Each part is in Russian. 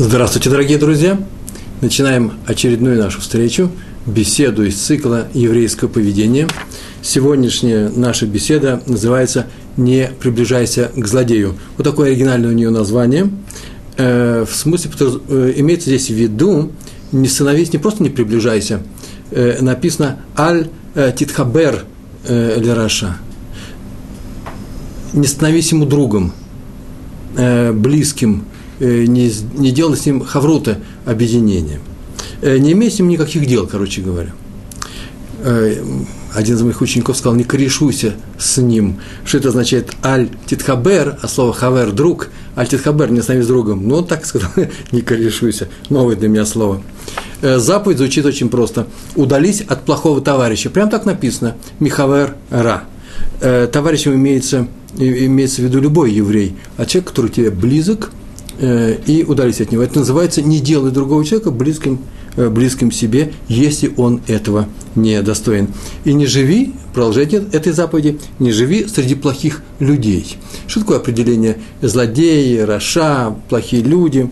Здравствуйте, дорогие друзья! Начинаем очередную нашу встречу, беседу из цикла «Еврейское поведение». Сегодняшняя наша беседа называется «Не приближайся к злодею». Вот такое оригинальное у нее название. В смысле, имеется здесь в виду «не становись, не просто не приближайся». Написано «Аль титхабер лираша». «Не становись ему другом, близким». Не делай с ним хаврута объединения. Не имей с ним никаких дел, короче говоря. Один из моих учеников сказал, не корешуйся с ним. Что это означает аль-титхабер, а слово хавер – друг, аль-титхабер – не становись другом. Ну, он так сказал, не корешуйся. Новое для меня слово. Заповедь звучит очень просто. Удались от плохого товарища. Прям так написано. Михавер ра. Товарищем имеется в виду любой еврей, а человек, который тебе близок, и удались от него. Это называется «не делай другого человека близким себе, если он этого не достоин». И не живи, продолжение этой заповеди, не живи среди плохих людей. Что такое определение злодеи, раша, плохие люди,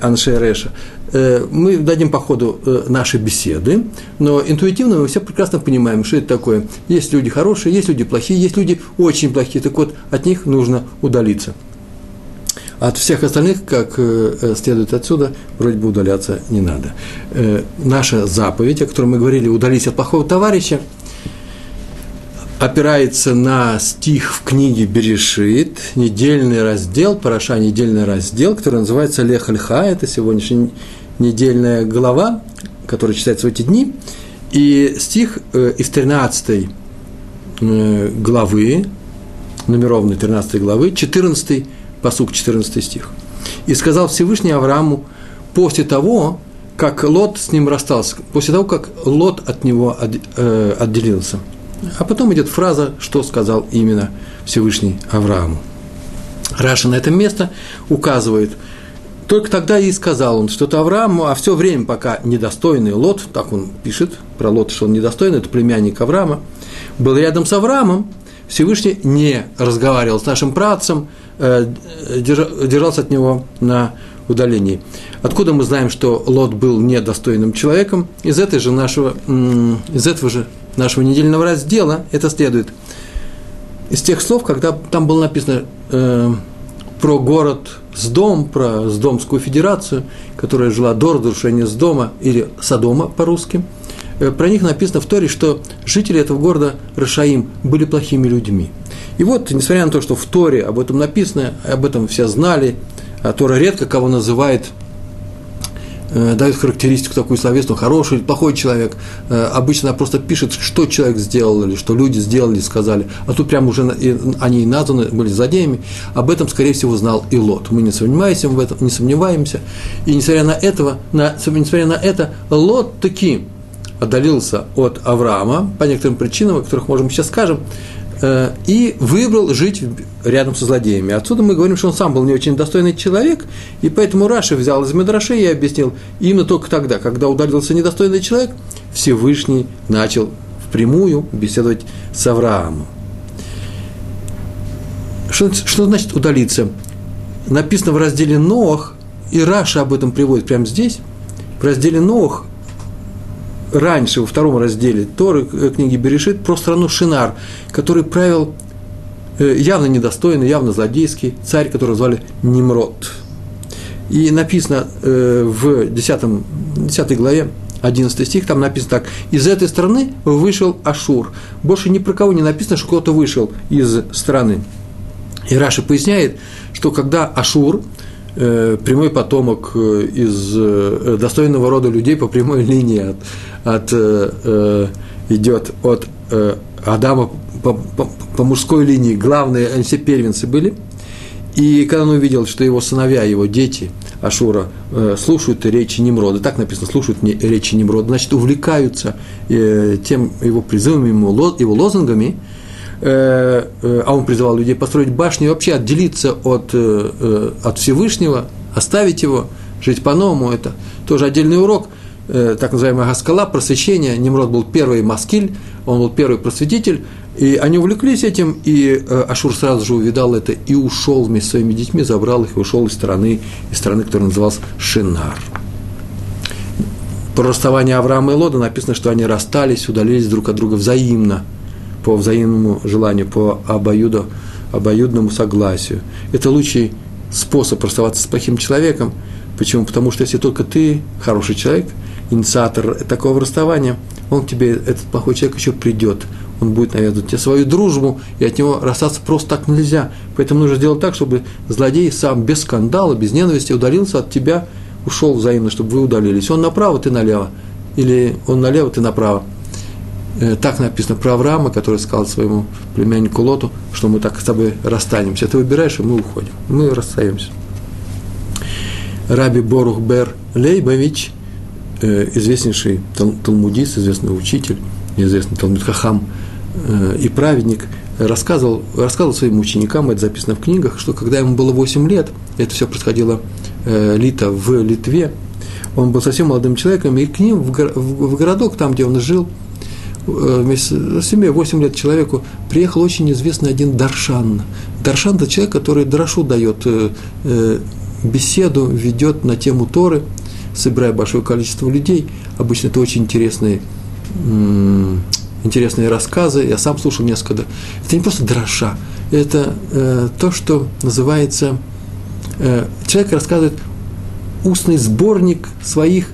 аншереша? Мы дадим по ходу нашей беседы, но интуитивно мы все прекрасно понимаем, что это такое. Есть люди хорошие, есть люди плохие, есть люди очень плохие. Так вот, от них нужно удалиться. От всех остальных, как следует отсюда, вроде бы удаляться не надо. Наша заповедь, о которой мы говорили, «Удались от плохого товарища», опирается на стих в книге Берешит, недельный раздел, параша недельный раздел, который называется «Лех Леха», это сегодняшняя недельная глава, которая читается в эти дни, и стих из 13 главы, нумерованной 13 главы, 14 Пасук, 14 стих. «И сказал Всевышний Аврааму после того, как Лот с ним расстался, после того, как Лот от него отделился». А потом идет фраза, что сказал именно Всевышний Аврааму. Раша на это место указывает. Только тогда и сказал он что-то Аврааму, а все время, пока недостойный Лот, так он пишет про Лот, что он недостойный, это племянник Авраама, был рядом с Авраамом, Всевышний не разговаривал с нашим праотцем, держался от него на удалении. Откуда мы знаем, что Лот был недостойным человеком? Из этого же нашего недельного раздела это следует. Из тех слов, когда там было написано про город Сдом, про Сдомскую федерацию, которая жила до разрушения Сдома или Содома по-русски, про них написано в Торе, что жители этого города Рашаим были плохими людьми. И вот, несмотря на то, что в Торе об этом написано, об этом все знали, а Тора редко кого называет, дает характеристику такую словесную, хороший или плохой человек. Обычно она просто пишет, что человек сделал, или что люди сделали, сказали. А тут прямо уже они и названы были злодеями. Об этом, скорее всего, знал и Лот. Мы не сомневаемся в этом, не сомневаемся. И несмотря на это, Лот таки отдалился от Авраама по некоторым причинам, о которых, можем, сейчас скажем, и выбрал жить рядом со злодеями. Отсюда мы говорим, что он сам был не очень достойный человек, и поэтому Раши взял из Мидрашей и объяснил, именно только тогда, когда удалился недостойный человек, Всевышний начал впрямую беседовать с Авраамом. Что значит удалиться? Написано в разделе Ноах, и Раши об этом приводит прямо здесь, в разделе Ноах. Раньше, во втором разделе Торы, книги Берешит, про страну Шинар, который правил явно недостойный, явно злодейский царь, которого звали Нимрод. И написано в 10 главе, 11 стих, там написано так: «Из этой страны вышел Ашур». Больше ни про кого не написано, что кто-то вышел из страны. И Раши поясняет, что когда Ашур, прямой потомок из достойного рода людей по прямой линии идет от Адама по мужской линии, главные, они все первенцы были, и когда он увидел, что его сыновья, его дети Ашура слушают речи Нимрода, так написано, слушают речи Нимрода, значит, увлекаются тем его призывами, его лозунгами, а он призывал людей построить башню и вообще отделиться от Всевышнего, оставить его, жить по-новому, это тоже отдельный урок, так называемая Гаскала, просвещение. Нимрод был первый маскиль, он был первый просветитель, и они увлеклись этим, и Ашур сразу же увидал это и ушел вместе со своими детьми, забрал их и ушел из страны, которая называлась Шинар. Про расставание Авраама и Лота написано, что они расстались, удалились друг от друга взаимно, по взаимному желанию, по обоюдному согласию. Это лучший способ расставаться с плохим человеком. Почему? Потому что если только ты хороший человек, инициатор такого расставания, он к тебе, этот плохой человек, еще придет. Он будет навязывать тебе свою дружбу, и от него расстаться просто так нельзя. Поэтому нужно сделать так, чтобы злодей сам без скандала, без ненависти удалился от тебя, ушел взаимно, чтобы вы удалились. Он направо, ты налево. Или он налево, ты направо. Так написано про Авраама, который сказал своему племяннику Лоту, что мы так с тобой расстанемся. Ты выбираешь, и мы уходим. Мы расстаемся. Раби Борух Бер Лейбович, известнейший талмудист, известный учитель, известный талмуд-хахам и праведник, рассказывал своим ученикам, это записано в книгах, что когда ему было 8 лет, это все происходило в Литве, он был совсем молодым человеком, и к ним в городок, там, где он жил, вместе с семьей, 8 лет человеку, приехал очень известный один Даршан. Даршан – это человек, который Дарашу дает беседу, ведет на тему Торы, собирая большое количество людей. Обычно это очень интересные рассказы. Я сам слушал несколько. Это не просто дроша, это то, что называется... человек рассказывает устный сборник своих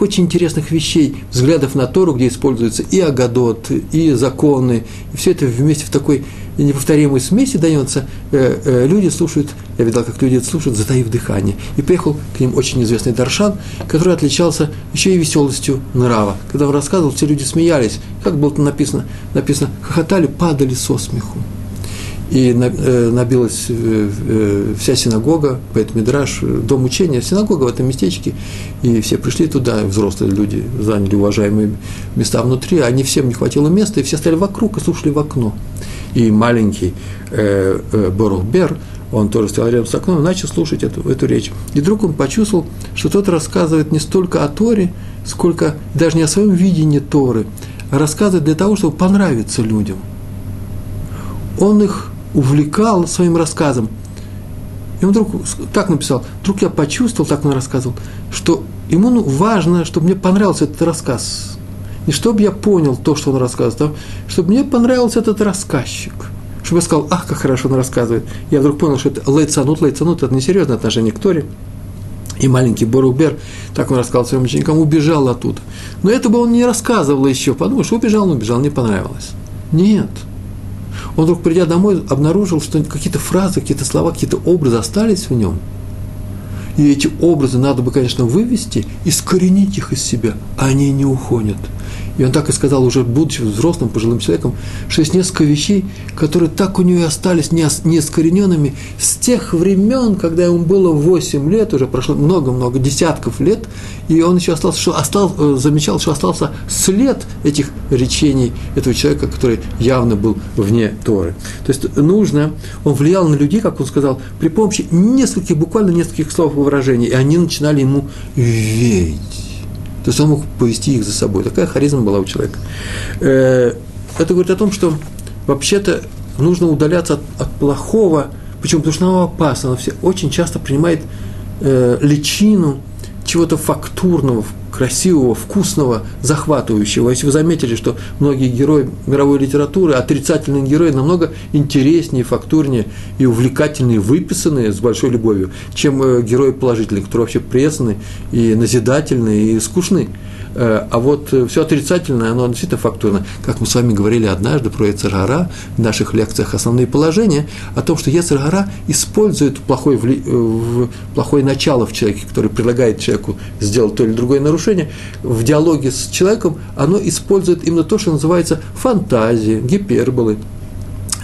очень интересных вещей, взглядов на Тору, где используется и агадот, и законы, и все это вместе в такой неповторимой смеси дается. Люди слушают, я видел, как люди слушают, затаив дыхание. И приехал к ним очень известный Даршан, который отличался еще и веселостью нрава. Когда он рассказывал, все люди смеялись. Как было там написано, хохотали, падали со смеху. И набилась вся синагога, бейт-мидраш, дом учения, синагога в этом местечке, и все пришли туда, взрослые люди заняли уважаемые места внутри, они всем не хватило места, и все стояли вокруг и слушали в окно. И маленький Борух Бер, он тоже стоял рядом с окном, и начал слушать эту речь. И вдруг он почувствовал, что тот рассказывает не столько о Торе, сколько даже не о своем видении Торы, а рассказывает для того, чтобы понравиться людям. Он их увлекал своим рассказом. И он вдруг так написал, вдруг я почувствовал, так он рассказывал, что ему важно, чтобы мне понравился этот рассказ. Не чтобы я понял то, что он рассказывает, а чтобы мне понравился этот рассказчик. Чтобы я сказал, ах, как хорошо он рассказывает. Я вдруг понял, что это лейцанут, это несерьезное отношение к Торе. И маленький Борух Бер, так он рассказал своим ученикам, убежал оттуда. Но это бы он не рассказывал еще, потому что убежал, не понравилось. Нет. Он вдруг, придя домой, обнаружил, что какие-то фразы, какие-то слова, какие-то образы остались в нем. И эти образы надо бы, конечно, вывести, искоренить их из себя, а они не уходят. И он так и сказал, уже будучи взрослым, пожилым человеком, что есть несколько вещей, которые так у него и остались неискорененными с тех времен, когда ему было 8 лет, уже прошло много-много, десятков лет, и он еще замечал, что остался след этих речений этого человека, который явно был вне Торы. То есть он влиял на людей, как он сказал, при помощи буквально нескольких слов и выражений, и они начинали ему верить. То есть он мог повести их за собой. Такая харизма была у человека. Это говорит о том, что вообще-то нужно удаляться от плохого. Почему? Потому что оно опасно. Оно очень часто принимает личину чего-то фактурного, красивого, вкусного, захватывающего. Если вы заметили, что многие герои мировой литературы, отрицательные герои, намного интереснее, фактурнее и увлекательнее выписаны с большой любовью, чем герои положительные, которые вообще пресны и назидательны, и скучны. А вот все отрицательное, оно действительно фактурно. Как мы с вами говорили однажды про Ецер Гара в наших лекциях «Основные положения», о том, что Ецер Гара использует плохое начало в человеке, которое предлагает человеку сделать то или другое нарушение. В диалоге с человеком оно использует именно то, что называется фантазии, гиперболы,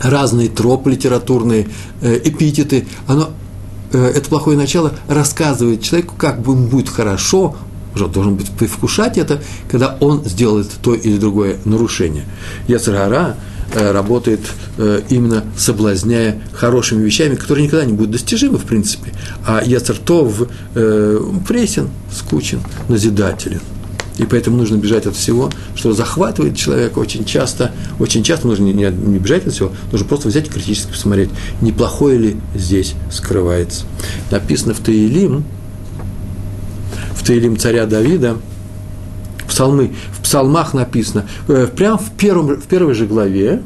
разные тропы литературные, эпитеты. Это плохое начало рассказывает человеку, как бы ему будет хорошо, он должен быть привкушать это, когда он сделает то или другое нарушение. Ецер Гара работает именно соблазняя хорошими вещами, которые никогда не будут достижимы, в принципе. А Ецер Тов пресен, скучен, назидателен. И поэтому нужно бежать от всего, что захватывает человека очень часто нужно не бежать от всего, нужно просто взять и критически посмотреть, неплохое ли здесь скрывается. Написано в Таилим царя Давида, в псалмах написано, прямо в первой же главе,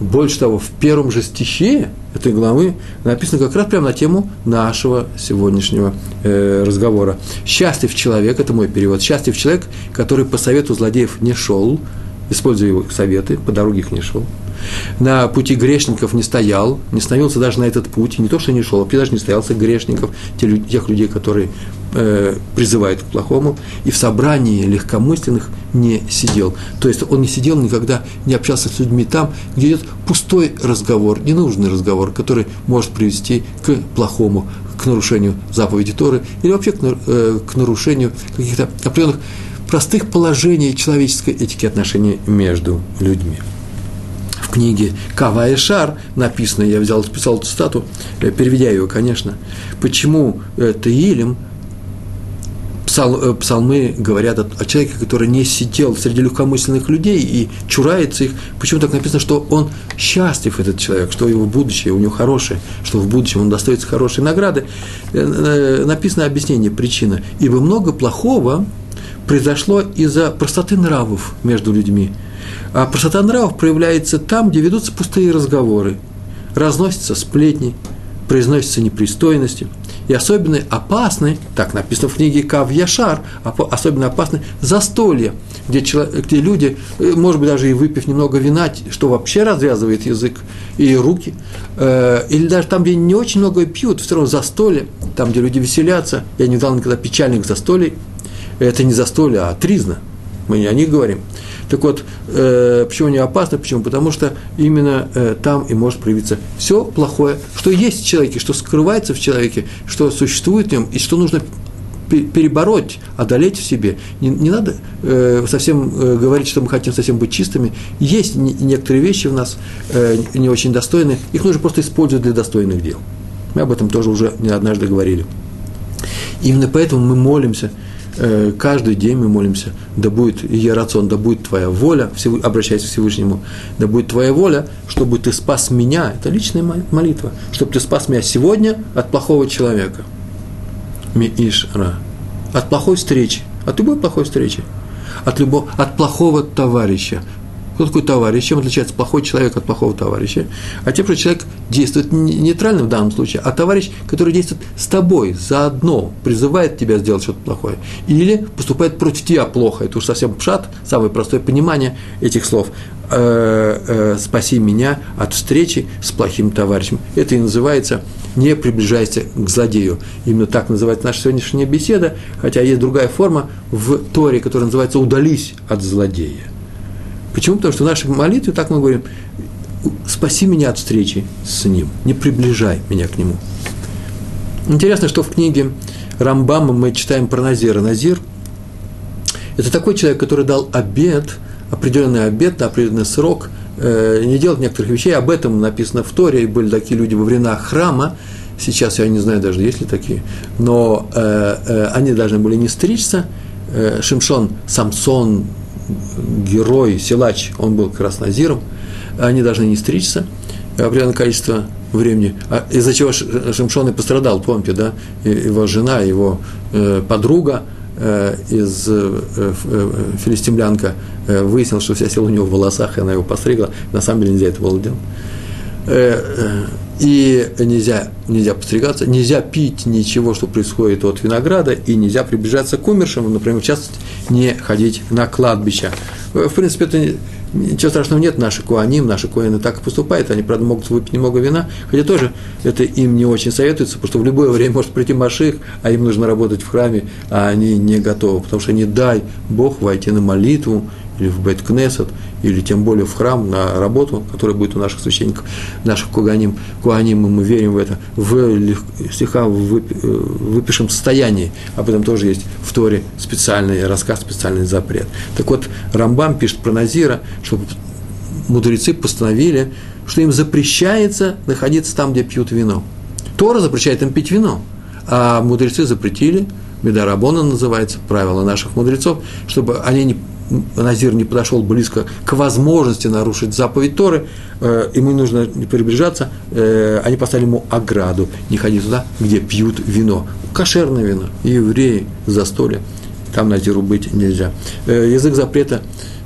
больше того, в первом же стихе этой главы написано как раз прямо на тему нашего сегодняшнего разговора. «Счастлив человек» – это мой перевод. «Счастлив человек, который по совету злодеев не шел, используя его советы, по дороге их не шел, на пути грешников не стоял, не становился даже на этот путь, не то что не шел, а даже не стоялся грешников, тех людей, которые призывают к плохому, и в собрании легкомысленных не сидел». То есть он не сидел никогда, не общался с людьми там, где идет пустой разговор, ненужный разговор, который может привести к плохому, к нарушению заповеди Торы или вообще к нарушению каких-то определенных простых положений человеческой этики отношений между людьми. В книге «Кава и Шар» написано, я списал эту цитату, переведя ее, конечно, почему Таилим, псалмы говорят о человеке, который не сидел среди легкомысленных людей и чурается их. Почему так написано, что он счастлив, этот человек, что его будущее у него хорошее, что в будущем он достоится хорошей награды? Написано объяснение, причина. «Ибо много плохого произошло из-за простоты нравов между людьми. А простота нравов проявляется там, где ведутся пустые разговоры, разносятся сплетни, произносятся непристойности. И особенно опасны, так написано в книге «Кав Яшар», особенно опасны застолья, где люди, может быть, даже и выпив немного вина, что вообще развязывает язык и руки, или даже там, где не очень много пьют, все равно застолье, там, где люди веселятся. Я не знал никогда печальных застолий. Это не застолье, а тризна. Мы не о них говорим. Так вот, почему они опасны? Почему? Потому что именно там и может проявиться все плохое, что есть в человеке, что скрывается в человеке, что существует в нем, и что нужно перебороть, одолеть в себе. Не надо совсем говорить, что мы хотим совсем быть чистыми. Есть некоторые вещи в нас не очень достойные, их нужно просто использовать для достойных дел. Мы об этом тоже уже не однажды говорили. Именно поэтому мы молимся. Каждый день мы молимся: да будет Иерацион, да будет твоя воля, обращаясь к Всевышнему, да будет твоя воля, чтобы ты спас меня, это личная молитва, чтобы ты спас меня сегодня от плохого человека, от плохой встречи, от любой плохой встречи, от плохого товарища. Кто такой товарищ? Чем отличается плохой человек от плохого товарища? А тем, что человек действует нейтрально в данном случае, а товарищ, который действует с тобой заодно, призывает тебя сделать что-то плохое, или поступает против тебя плохо. Это уж совсем пшат, самое простое понимание этих слов. «Спаси меня от встречи с плохим товарищем». Это и называется «не приближайся к злодею». Именно так называется наша сегодняшняя беседа, хотя есть другая форма в Торе, которая называется «удались от злодея». Почему? Потому что в нашей молитве так мы говорим: спаси меня от встречи с ним, не приближай меня к нему. Интересно, что в книге Рамбама мы читаем про Назира. Назир – это такой человек, который дал обет на определенный срок, не делать некоторых вещей. Об этом написано в Торе, и были такие люди во времена храма. Сейчас я не знаю даже, есть ли такие, но они должны были не стричься. Шимшон, Самсон, герой, силач, он был как раз назиром, они должны не стричься определенное количество времени, из-за чего Шимшон и пострадал, помните, да, его жена, его подруга из филистимлянка, выяснилось, что вся сила у него в волосах, и она его постригла, на самом деле нельзя это было делать. И нельзя постригаться, нельзя пить ничего, что происходит от винограда, и нельзя приближаться к умершим, например, в частности, не ходить на кладбище. В принципе, это ничего страшного нет, наши коэны так и поступают, они, правда, могут выпить немного вина, хотя тоже это им не очень советуется, потому что в любое время может прийти машиах, а им нужно работать в храме, а они не готовы, потому что не дай Бог войти на молитву, или в Бейт-Кнесет, или тем более в храм, на работу, которая будет у наших священников, наших куаним, и мы верим в это, в стиха в выпившем состоянии, об этом тоже есть в Торе специальный рассказ, специальный запрет. Так вот, Рамбам пишет про Назира, что мудрецы постановили, что им запрещается находиться там, где пьют вино. Тора запрещает им пить вино, а мудрецы запретили Мида рабона называется, правило наших мудрецов, чтобы назир не подошел близко к возможности нарушить заповедь Торы, ему нужно не приближаться, они поставили ему ограду, не ходи туда, где пьют вино, кошерное вино, евреи, застолье, там назиру быть нельзя. Язык запрета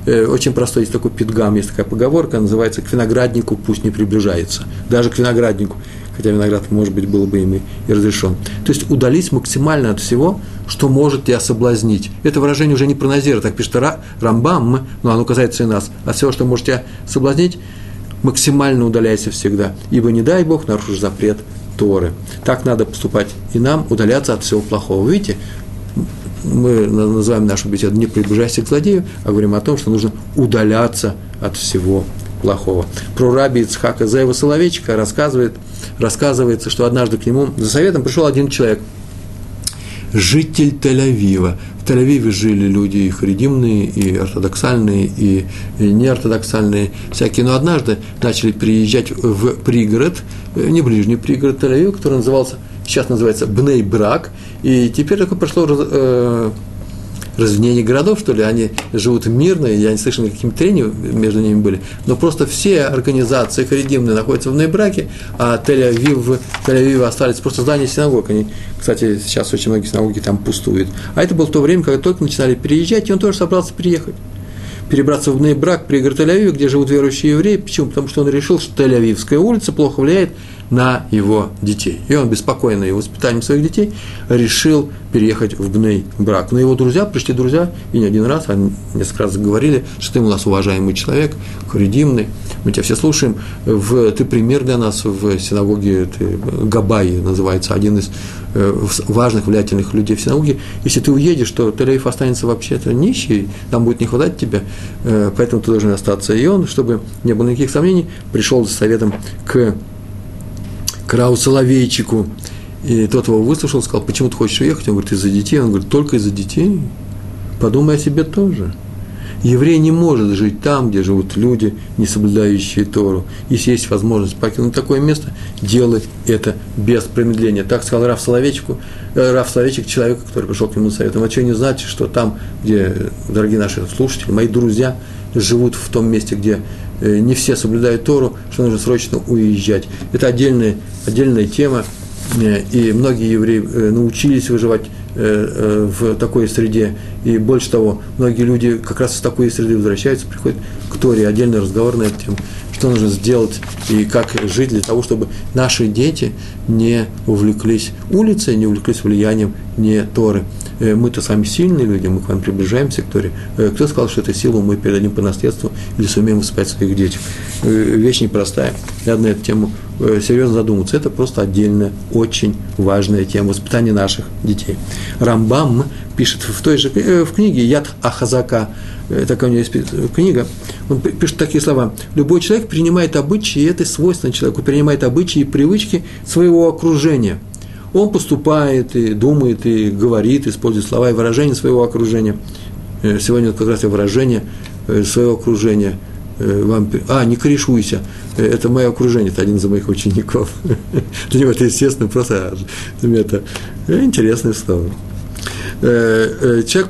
очень простой, есть такой питгам, есть такая поговорка, называется «к винограднику пусть не приближается», даже к винограднику, хотя виноград, может быть, был бы им и разрешен. То есть удались максимально от всего, что может тебя соблазнить. Это выражение уже не про назира, так пишет Рамбам, но оно касается и нас. От всего, что может тебя соблазнить, максимально удаляйся всегда, ибо не дай Бог нарушишь запрет Торы. Так надо поступать и нам, удаляться от всего плохого. Видите, мы называем нашу беседу «Не приближайся к злодею», а говорим о том, что нужно удаляться от всего плохого. Про раби Цхака Зеева Соловейчика рассказывается, что однажды к нему за советом пришел один человек, житель Тель-Авива. В Тель-Авиве жили люди и харидимные, и ортодоксальные, и неортодоксальные всякие. Но однажды начали приезжать в пригород, не ближний пригород Тель-Авива, который сейчас называется Бней-Брак. И теперь такое прошло разъединение городов, что ли, они живут мирно, я не слышал, какие трения между ними были, но просто все организации харидимные находятся в Бней-Браке, а Тель-Авив остались просто здания синагог, они, кстати, сейчас очень многие синагоги там пустуют, а это было в то время, когда только начинали переезжать, и он тоже собрался перебраться в Бней-Брак, пригород Тель-Авива, где живут верующие евреи. Почему? Потому что он решил, что Тель-Авивская улица плохо влияет на его детей. И он, беспокойный воспитанием своих детей, решил переехать в Бней-Брак. Но его пришли друзья, и не один раз, они несколько раз говорили, что ты у нас уважаемый человек, харидимный, мы тебя все слушаем, ты пример для нас в синагоге, Габай называется, один из важных, влиятельных людей в синагоге. Если ты уедешь, то Тель-Авив останется вообще-то нищий, нам будет не хватать тебя, поэтому ты должен остаться. И он, чтобы не было никаких сомнений, пришел за советом к Раву Соловейчику, и тот его выслушал, сказал: почему ты хочешь уехать? Он говорит: из-за детей. Он говорит: только из-за детей? Подумай о себе тоже. Еврей не может жить там, где живут люди, не соблюдающие Тору. Если есть возможность покинуть такое место, делай это без промедления. Так сказал Рав Соловейчику, Рав Соловейчик человеку, который пришел к нему советом. А что не значит, что там, где, дорогие наши слушатели, мои друзья живут в том месте, где не все соблюдают Тору, что нужно срочно уезжать. Это отдельная тема, и многие евреи научились выживать в такой среде, и больше того, многие люди как раз из такой среды возвращаются, приходят к Торе, отдельный разговор на эту тему, что нужно сделать и как жить для того, чтобы наши дети не увлеклись улицей, не увлеклись влиянием не Торы. Мы-то сами сильные люди, мы к вам приближаемся к Торе. Кто сказал, что эту силу мы передадим по наследству или сумеем воспитать своих детей? Вещь непростая. Надо на эту тему серьезно задуматься. Это просто отдельная, очень важная тема воспитания наших детей. Рамбам пишет в книге «Яд Ахазака», такая у него есть книга, он пишет такие слова: «Любой человек принимает обычаи, и это свойственно человеку, принимает обычаи и привычки своего окружения». Он поступает, и думает, и говорит, использует слова и выражения своего окружения. Сегодня как раз и выражение своего окружения. Не корешуйся. Это мое окружение, это один из моих учеников. Для него это естественно, просто для меня это интересное слово. Человек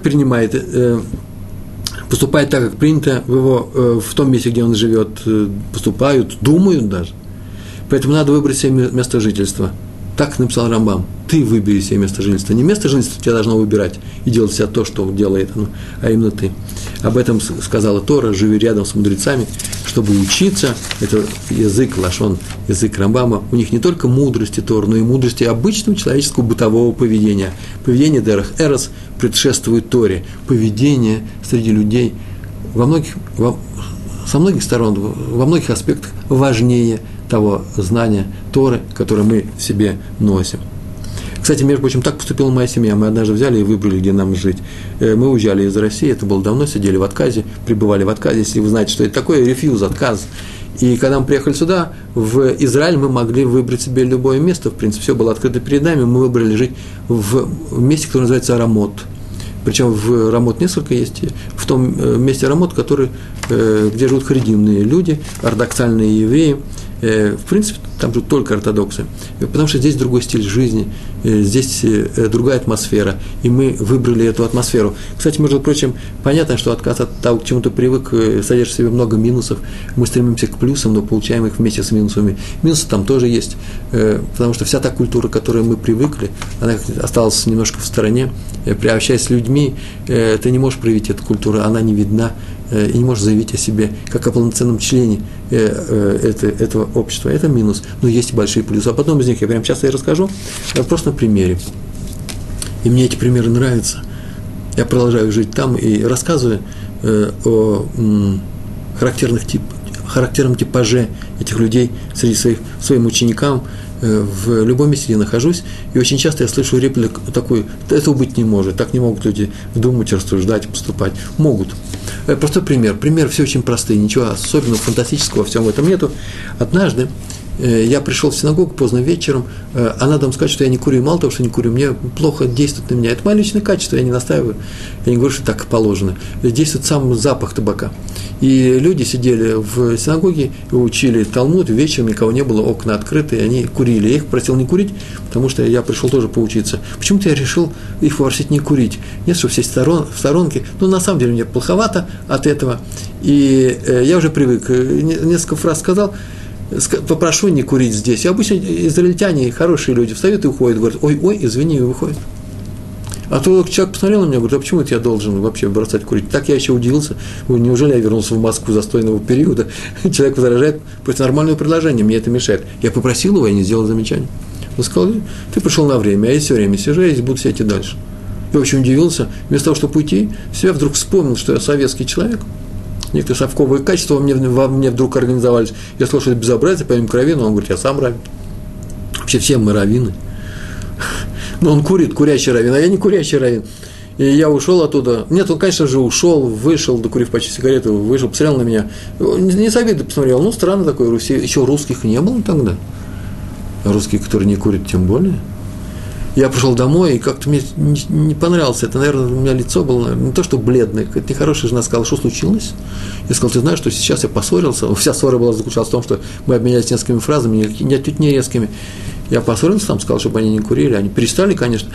поступает так, как принято в том месте, где он живет, поступают, думают даже. Поэтому надо выбрать себе место жительства. Так написал Рамбам: ты выбери себе место жительства. Не место жительства тебя должно выбирать и делать все то, что делает оно, а именно ты. Об этом сказала Тора: живи рядом с мудрецами, чтобы учиться. Это язык лашон, язык Рамбама. У них не только мудрости Тора, но и мудрости обычного человеческого бытового поведения. Поведение Дерах Эрос предшествует Торе. Поведение среди людей со многих сторон, во многих аспектах важнее того знания Торы, которое мы в себе носим. Кстати, между прочим, так поступила моя семья. Мы однажды взяли и выбрали, где нам жить. Мы уезжали из России, это было давно, пребывали в отказе. Если вы знаете, что это такое, рефьюз, отказ. И когда мы приехали сюда, в Израиль, мы могли выбрать себе любое место. В принципе, все было открыто перед нами. Мы выбрали жить в месте, которое называется Рамот. Причем в Рамот несколько есть, в том месте Рамот, где живут харидимные люди, ортодоксальные евреи. В принципе, там же только ортодоксы. Потому что здесь другой стиль жизни, здесь другая атмосфера, и мы выбрали эту атмосферу. Кстати, между прочим, понятно, что отказ от того, к чему ты привык, содержит в себе много минусов. Мы стремимся к плюсам, но получаем их вместе с минусами. Минусы там тоже есть, потому что вся та культура, к которой мы привыкли, она осталась немножко в стороне. Общаясь с людьми, ты не можешь проявить эту культуру, она не видна, и не можешь заявить о себе как о полноценном члене этого общества. Это минус, но есть и большие плюсы. Об одном из них я прямо сейчас и расскажу, просто на примере. И мне эти примеры нравятся. Я продолжаю жить там и рассказываю о характерном типаже этих людей среди своим ученикам. В любом месте, где я нахожусь, и очень часто я слышу реплику такую: этого быть не может, так не могут люди думать, рассуждать, поступать. Могут. Простой пример. Примеры все очень простые, ничего особенного, фантастического во всем этом нету. Однажды я пришел в синагогу поздно вечером, а надо вам сказать, что я не курю, и мало того, что не курю, мне плохо действует на меня. Это мое личное качество, я не настаиваю, я не говорю, что так положено. Действует сам запах табака. И люди сидели в синагоге, учили Талмуд, вечером никого не было, окна открыты, и они курили. Я их просил не курить, потому что я пришел тоже поучиться. Почему-то я решил их попросить не курить. Нет, что все в сторонке, ну, на самом деле, мне плоховато от этого. И я уже привык, несколько фраз сказал, попрошу не курить здесь. И обычно израильтяне, хорошие люди, встают и уходят, говорят: ой-ой, извини, и уходят. А то человек посмотрел на меня, говорит: а почему это я должен вообще бросать курить? Так я еще удивился, неужели я вернулся в Москву застойного периода? Человек возражает против нормального предложения, мне это мешает. Я попросил его, я не сделал замечания. Он сказал: ты пришел на время, а я все время сижу, я здесь буду сидеть и дальше. Я очень удивился, вместо того, чтобы уйти, я вдруг вспомнил, что я советский человек. Некоторые совковые качества во мне вдруг организовались. Я сказал, что это безобразие, по имени раввин, он говорит: я сам раввин. Вообще все мы раввины. Но он курит, курящий раввин, а я не курящий раввин. И я ушел оттуда. Нет, он, конечно же, ушел, вышел, докурив почти сигарету, вышел, посмотрел на меня. Не с обидой посмотрел, ну, странно такое, еще русских не было тогда. Русские, которые не курят, тем более. Я пришел домой, и как-то мне не понравилось это. Наверное, у меня лицо было, не то что бледное, какая-то нехорошая жена сказала: что случилось? Я сказал: ты знаешь, что сейчас я поссорился. Вся ссора была заключалась в том, что мы обменялись несколькими фразами, чуть не резкими. Я поссорился там, сказал, чтобы они не курили. Они перестали, конечно.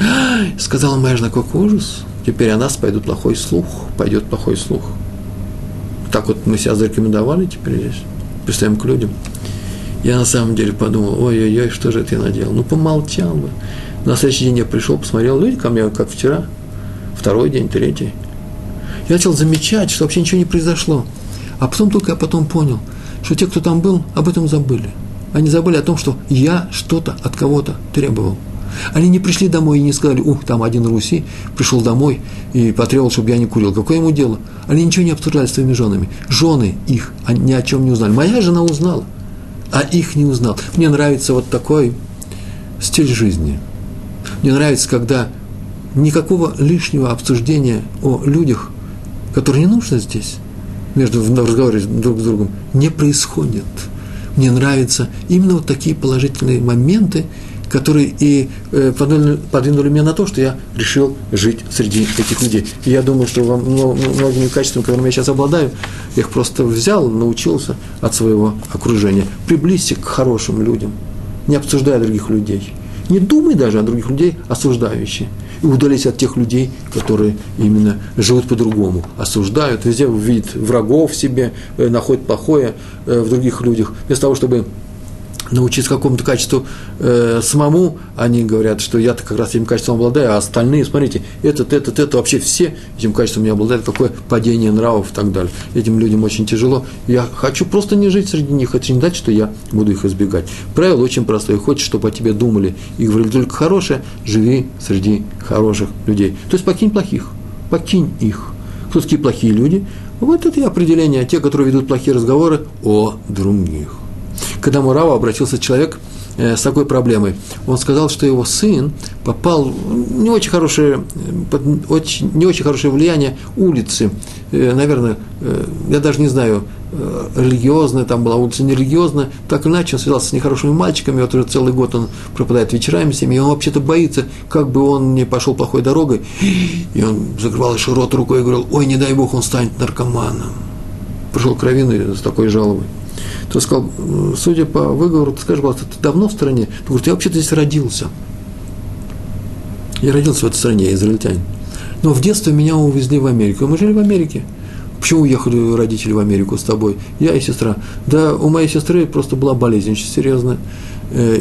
Сказала моя жена: какой ужас. Теперь о нас пойдет плохой слух. Пойдет плохой слух. Так вот мы себя зарекомендовали теперь здесь. Пристаем к людям. Я на самом деле подумал: ой-ой-ой, что же это я наделал? Ну, помолчал бы. На следующий день я пришел, посмотрел, люди ко мне, как вчера, второй день, третий. Я начал замечать, что вообще ничего не произошло. А потом только я понял, что те, кто там был, об этом забыли. Они забыли о том, что я что-то от кого-то требовал. Они не пришли домой и не сказали: ух, там один руси пришел домой и потребовал, чтобы я не курил. Какое ему дело? Они ничего не обсуждали с своими женами. Жены их ни о чем не узнали. Моя жена узнала, а их не узнал. Мне нравится вот такой стиль жизни. Мне нравится, когда никакого лишнего обсуждения о людях, которые не нужны здесь, между разговорами друг с другом, не происходит. Мне нравятся именно вот такие положительные моменты, которые и подвинули меня на то, что я решил жить среди этих людей. И я думаю, что во многими качествами, которыми я сейчас обладаю, я их просто взял, научился от своего окружения. Приблизься к хорошим людям, не обсуждая других людей. Не думай даже о других людей, осуждающих. И удались от тех людей, которые именно живут по-другому, осуждают, везде видят врагов в себе, находят плохое в других людях. Вместо того, чтобы научиться какому-то качеству самому, они говорят, что я-то как раз этим качеством обладаю, а остальные, смотрите, это, вообще все этим качеством не обладают, какое падение нравов и так далее. Этим людям очень тяжело. Я хочу просто не жить среди них, это не значит, что я буду их избегать. Правило очень простое. Хочешь, чтобы о тебе думали и говорили только хорошее, живи среди хороших людей. То есть покинь плохих, покинь их. Кто такие плохие люди? Вот это и определение, те, которые ведут плохие разговоры о других. К Адаму Раву обратился человек с такой проблемой. Он сказал, что его сын попал в не очень хорошее влияние улицы. Наверное, я даже не знаю, религиозная там была улица, нерелигиозная. Так иначе он связался с нехорошими мальчиками. Вот уже целый год он пропадает вечерами с ними. И он вообще-то боится, как бы он не пошел плохой дорогой. И он закрывал еще рот рукой и говорил: ой, не дай бог, он станет наркоманом. Пришел к раввину с такой жалобой. Кто сказал, судя по выговору, скажи, пожалуйста, ты давно в стране? Ты говоришь, я вообще-то здесь родился. Я родился в этой стране, я израильтянин. Но в детстве меня увезли в Америку. Мы жили в Америке. Почему уехали родители в Америку с тобой? Я и сестра. Да, у моей сестры просто была болезнь очень серьезная.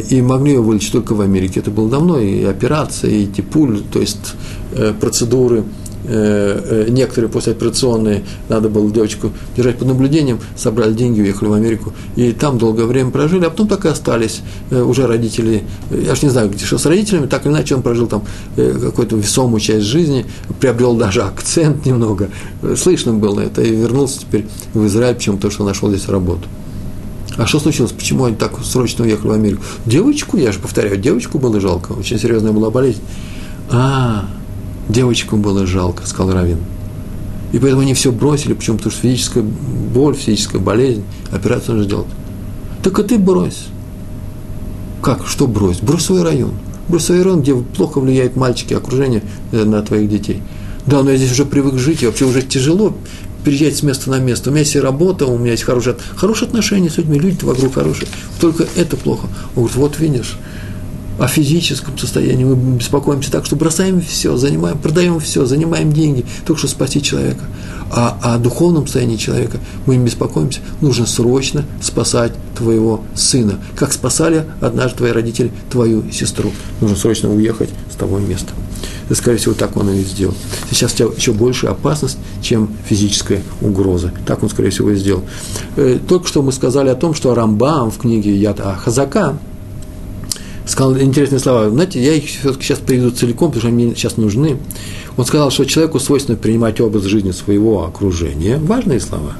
И могли ее вылечить только в Америке. Это было давно, и операции, и типуль, то есть процедуры. Некоторые послеоперационные, надо было девочку держать под наблюдением, собрали деньги, уехали в Америку, и там долгое время прожили, а потом так и остались уже родители, я ж не знаю, где что с родителями, так или иначе он прожил там какую-то весомую часть жизни, приобрел даже акцент немного, слышно было это, и вернулся теперь в Израиль, почему? Потому что нашел здесь работу. А что случилось? Почему они так срочно уехали в Америку? Девочку, я же повторяю, девочку было жалко, очень серьезная была болезнь. Девочкам было жалко, сказал раввин. И поэтому они все бросили, почему? Потому что физическая боль, физическая болезнь, операцию нужно делать. Так и ты брось. Как? Что брось? Брось свой район. Брось свой район, где плохо влияют мальчики, окружение на твоих детей. Да, но я здесь уже привык жить, и вообще уже тяжело переезжать с места на место. У меня есть работа, у меня есть хорошие отношения с людьми, люди-то вокруг хорошие. Только это плохо. Он говорит, вот видишь, о физическом состоянии мы беспокоимся так, что бросаем все, продаем все, занимаем деньги, только что спасти человека. А о духовном состоянии человека мы им беспокоимся. Нужно срочно спасать твоего сына. Как спасали однажды твои родители твою сестру. Нужно срочно уехать с того места. И, скорее всего, так он и сделал. Сейчас у тебя еще большая опасность, чем физическая угроза. Так он, скорее всего, и сделал. Только что мы сказали о том, что Рамбам в книге Яд Ахазака сказал интересные слова. Знаете, я их все-таки сейчас приведу целиком, потому что они мне сейчас нужны. Он сказал, что человеку свойственно принимать образ жизни своего окружения. Важные слова.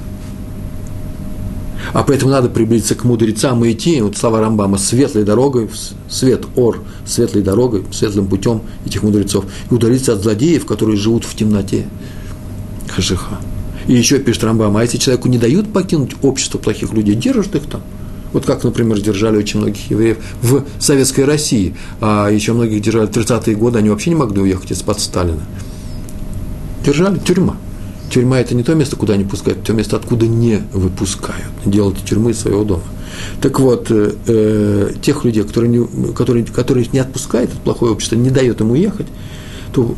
А поэтому надо приблизиться к мудрецам и идти, вот слова Рамбама, светлой дорогой, светлой дорогой, светлым путем этих мудрецов. И удалиться от злодеев, которые живут в темноте. Хашиха. И еще пишет Рамбам, а если человеку не дают покинуть общество плохих людей, держат их там. Вот как, например, держали очень многих евреев в Советской России, а еще многих держали в 30-е годы, они вообще не могли уехать из-под Сталина. Держали тюрьма. Тюрьма – это не то место, куда они пускают, это то место, откуда не выпускают. Делают тюрьмы из своего дома. Так вот, тех людей, которые не отпускают от плохое общество, не дает им уехать, то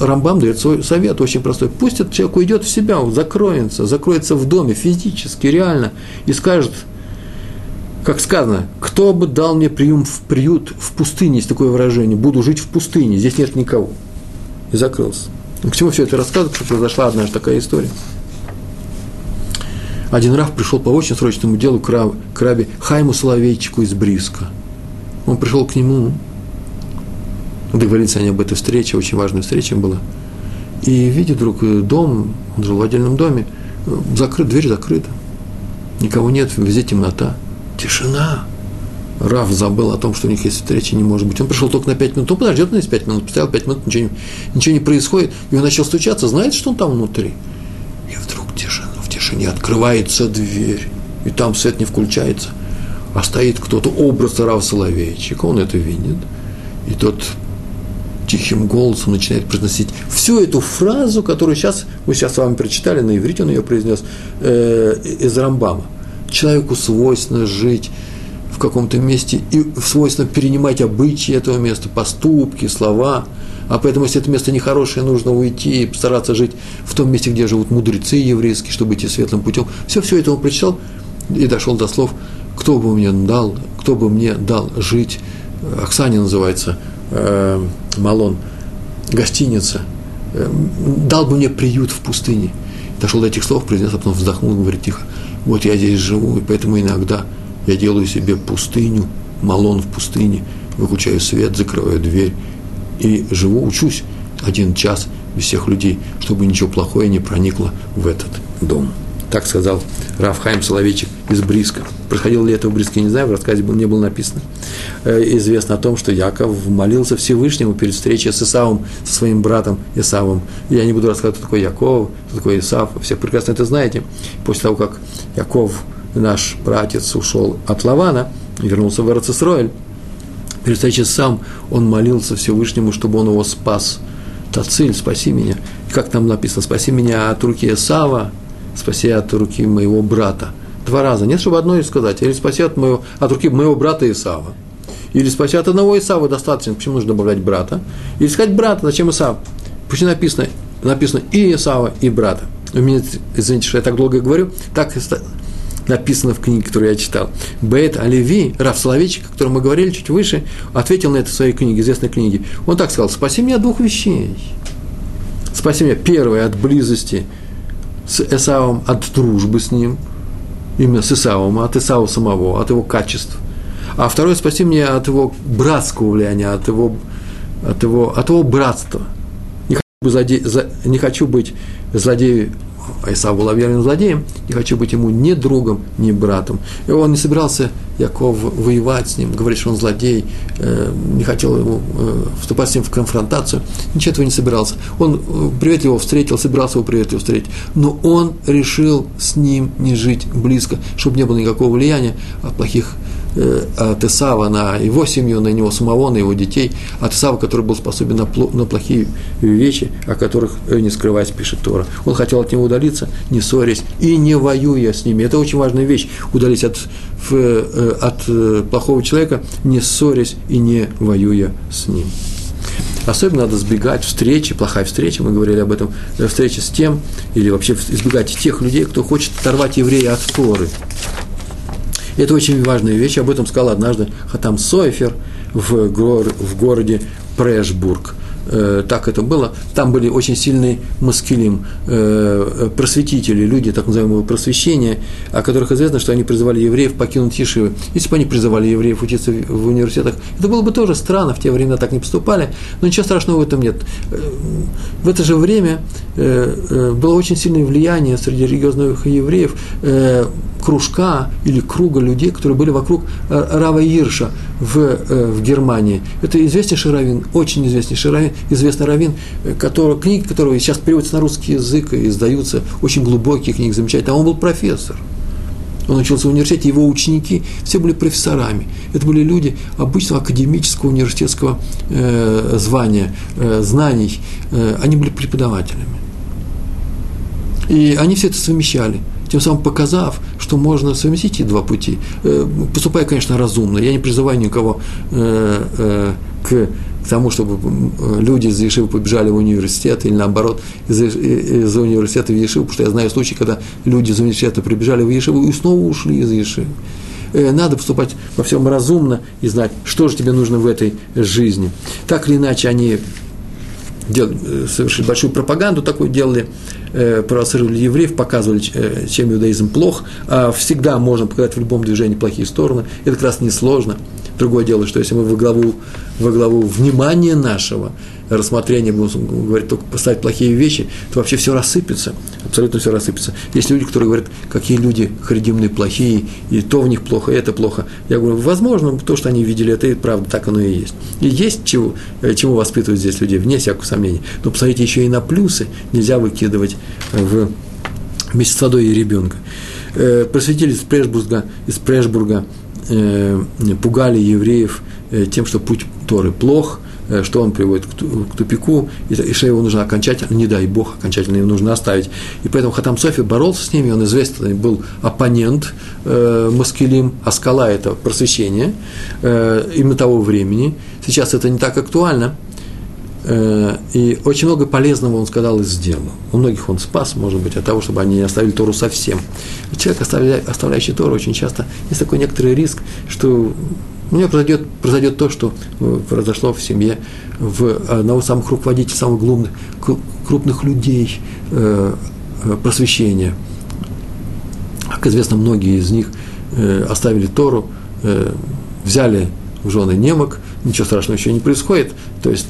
Рамбам дает свой совет очень простой. Пусть этот человек уйдет в себя, он закроется в доме физически, реально, и скажет, как сказано, кто бы дал мне приют в пустыне, есть такое выражение, буду жить в пустыне, здесь нет никого. И закрылся. К чему все это рассказывает, что произошла однажды такая история. Один рав пришел по очень срочному делу к Раби Хайму Соловейчику из Бриска. Он пришел к нему, договорились они об этой встрече, очень важная встреча была. И видит вдруг дом, он жил в отдельном доме, закрыт, дверь закрыта, никого нет, везде темнота. Тишина. Рав забыл о том, что у них есть встреча, не может быть. Он пришел только на 5 минут. Он подождет на 5 минут, постоял 5 минут, ничего не происходит. И он начал стучаться, знает, что он там внутри. И вдруг тишина. В тишине открывается дверь. И там свет не включается. А стоит кто-то, образ Рава Соловейчика. Он это видит. И тот тихим голосом начинает произносить всю эту фразу, которую мы сейчас с вами прочитали, на иврите он ее произнес, из Рамбама. Человеку свойственно жить в каком-то месте и свойственно перенимать обычаи этого места, поступки, слова. А поэтому, если это место нехорошее, нужно уйти и постараться жить в том месте, где живут мудрецы еврейские, чтобы идти светлым путем. Все это он прочитал и дошел до слов «Кто бы мне дал жить?» Оксане называется, Малон, гостиница. «Дал бы мне приют в пустыне». Дошел до этих слов, произнес, а потом вздохнул и говорит тихо. Вот я здесь живу, и поэтому иногда я делаю себе пустыню, малон в пустыне, выключаю свет, закрываю дверь и живу, учусь 1 час без всех людей, чтобы ничего плохого не проникло в этот дом. Так сказал Рав Хаим Соловейчик из Бриска. Происходило ли это в Бриске, я не знаю, в рассказе не было написано. Известно о том, что Яков молился Всевышнему перед встречей с Исавом, со своим братом Исавом. Я не буду рассказывать, кто такой Яков, кто такой Исав, все прекрасно это знаете. После того, как Яков, наш братец, ушел от Лавана, вернулся в Эрец-Исроэль, перед встречей с Исавом он молился Всевышнему, чтобы он его спас. Тациль, спаси меня. Как там написано, спаси меня от руки Исава, спаси от руки моего брата. два раза. Нет, чтобы одно и сказать. Или спаси от руки моего брата Исава. Или спаси от одного Исава достаточно. Почему нужно добавлять брата? Или сказать брата, зачем Исав? Почему написано и Исава, и брата? У меня, извините, что я так долго говорю, так написано в книге, которую я читал. Бейт Алеви, Рав Соловейчик, о котором мы говорили чуть выше, ответил на это в своей книге, известной книге. Он так сказал: спаси меня от двух вещей. Спаси меня, первое, от близости с Эсавом, от дружбы с ним, именно с Эсавом, от Эсава самого, от его качеств. А второе, спаси меня от его братского влияния, от его братства. Не хочу быть злодеем, а Исав был объявлен злодеем, не хочу быть ему ни другом, ни братом. И он не собирался, Яков, воевать с ним, говорить, что он злодей, не хотел ему вступать с ним в конфронтацию, ничего этого не собирался. Он приветливо встретил, собирался его приветливо встретить, но он решил с ним не жить близко, чтобы не было никакого влияния от плохих, от Исава на его семью, на него самого, на его детей, от Исава, который был способен на плохие вещи, о которых, не скрываясь, пишет Тора. Он хотел от него удалиться, не ссорясь и не воюя с ними. Это очень важная вещь, удалить от плохого человека, не ссорясь и не воюя с ним. Особенно надо избегать встречи, плохая встреча, мы говорили об этом, встречи с тем, или вообще избегать тех людей, кто хочет оторвать еврея от Торы. Это очень важная вещь, об этом сказал однажды Хатам Сойфер в городе Прешбург. Так это было. Там были очень сильные маскилим, просветители, люди так называемого просвещения, о которых известно, что они призывали евреев покинуть ешивы. Если бы они призывали евреев учиться в университетах, это было бы тоже странно, в те времена так не поступали, но ничего страшного в этом нет. В это же время было очень сильное влияние среди религиозных евреев кружка или круга людей, которые были вокруг Рава Ирша в Германии. Это известнейший раввин, очень известнейший раввин, известный раввин, книги которого сейчас переводятся на русский язык и издаются, очень глубокие книги, замечательные. А он был профессор. Он учился в университете, его ученики все были профессорами. Это были люди обычного академического университетского звания, знаний. Они были преподавателями. И они все это совмещали, тем самым показав, что можно совместить и два пути. Поступая, конечно, разумно. Я не призываю никого к тому, чтобы люди из ешивы побежали в университет, или наоборот, из университета в ешиву, потому что я знаю случаи, когда люди из университета прибежали в ешиву и снова ушли из ешивы. Надо поступать во всем разумно и знать, что же тебе нужно в этой жизни. Так или иначе, они совершили большую пропаганду, такую делали, провоцировали евреев, показывали, чем иудаизм плох. Всегда можно показать в любом движении плохие стороны, это как раз несложно. Другое дело, что если мы во главу внимания нашего рассмотрения будем говорить, только поставить плохие вещи, то вообще все рассыпется, абсолютно все рассыпется. Есть люди, которые говорят, какие люди харидимные, плохие, и то в них плохо, и это плохо. Я говорю, возможно, то, что они видели, это и правда, так оно и есть. И есть чему воспитывать здесь людей, вне всякого сомнения. Но посмотрите еще и на плюсы, нельзя выкидывать вместе с водой и ребенка. Просветители из Прешбурга пугали евреев тем, что путь Торы плох, что он приводит к тупику, и что его нужно окончательно, не дай бог, окончательно его нужно оставить. И поэтому Хатам Софи боролся с ними, он известный был оппонент Маскилим, а скала – это просвещение именно того времени. Сейчас это не так актуально, и очень много полезного он сказал и сделал. У многих он спас, может быть, от того, чтобы они не оставили Тору совсем. Человек, оставляющий Тору, очень часто есть такой некоторый риск, что у него произойдет то, что произошло в семье одного из самых руководителей, самых крупных людей просвещения. Как известно, многие из них оставили Тору, взяли в жены немок, ничего страшного еще не происходит, то есть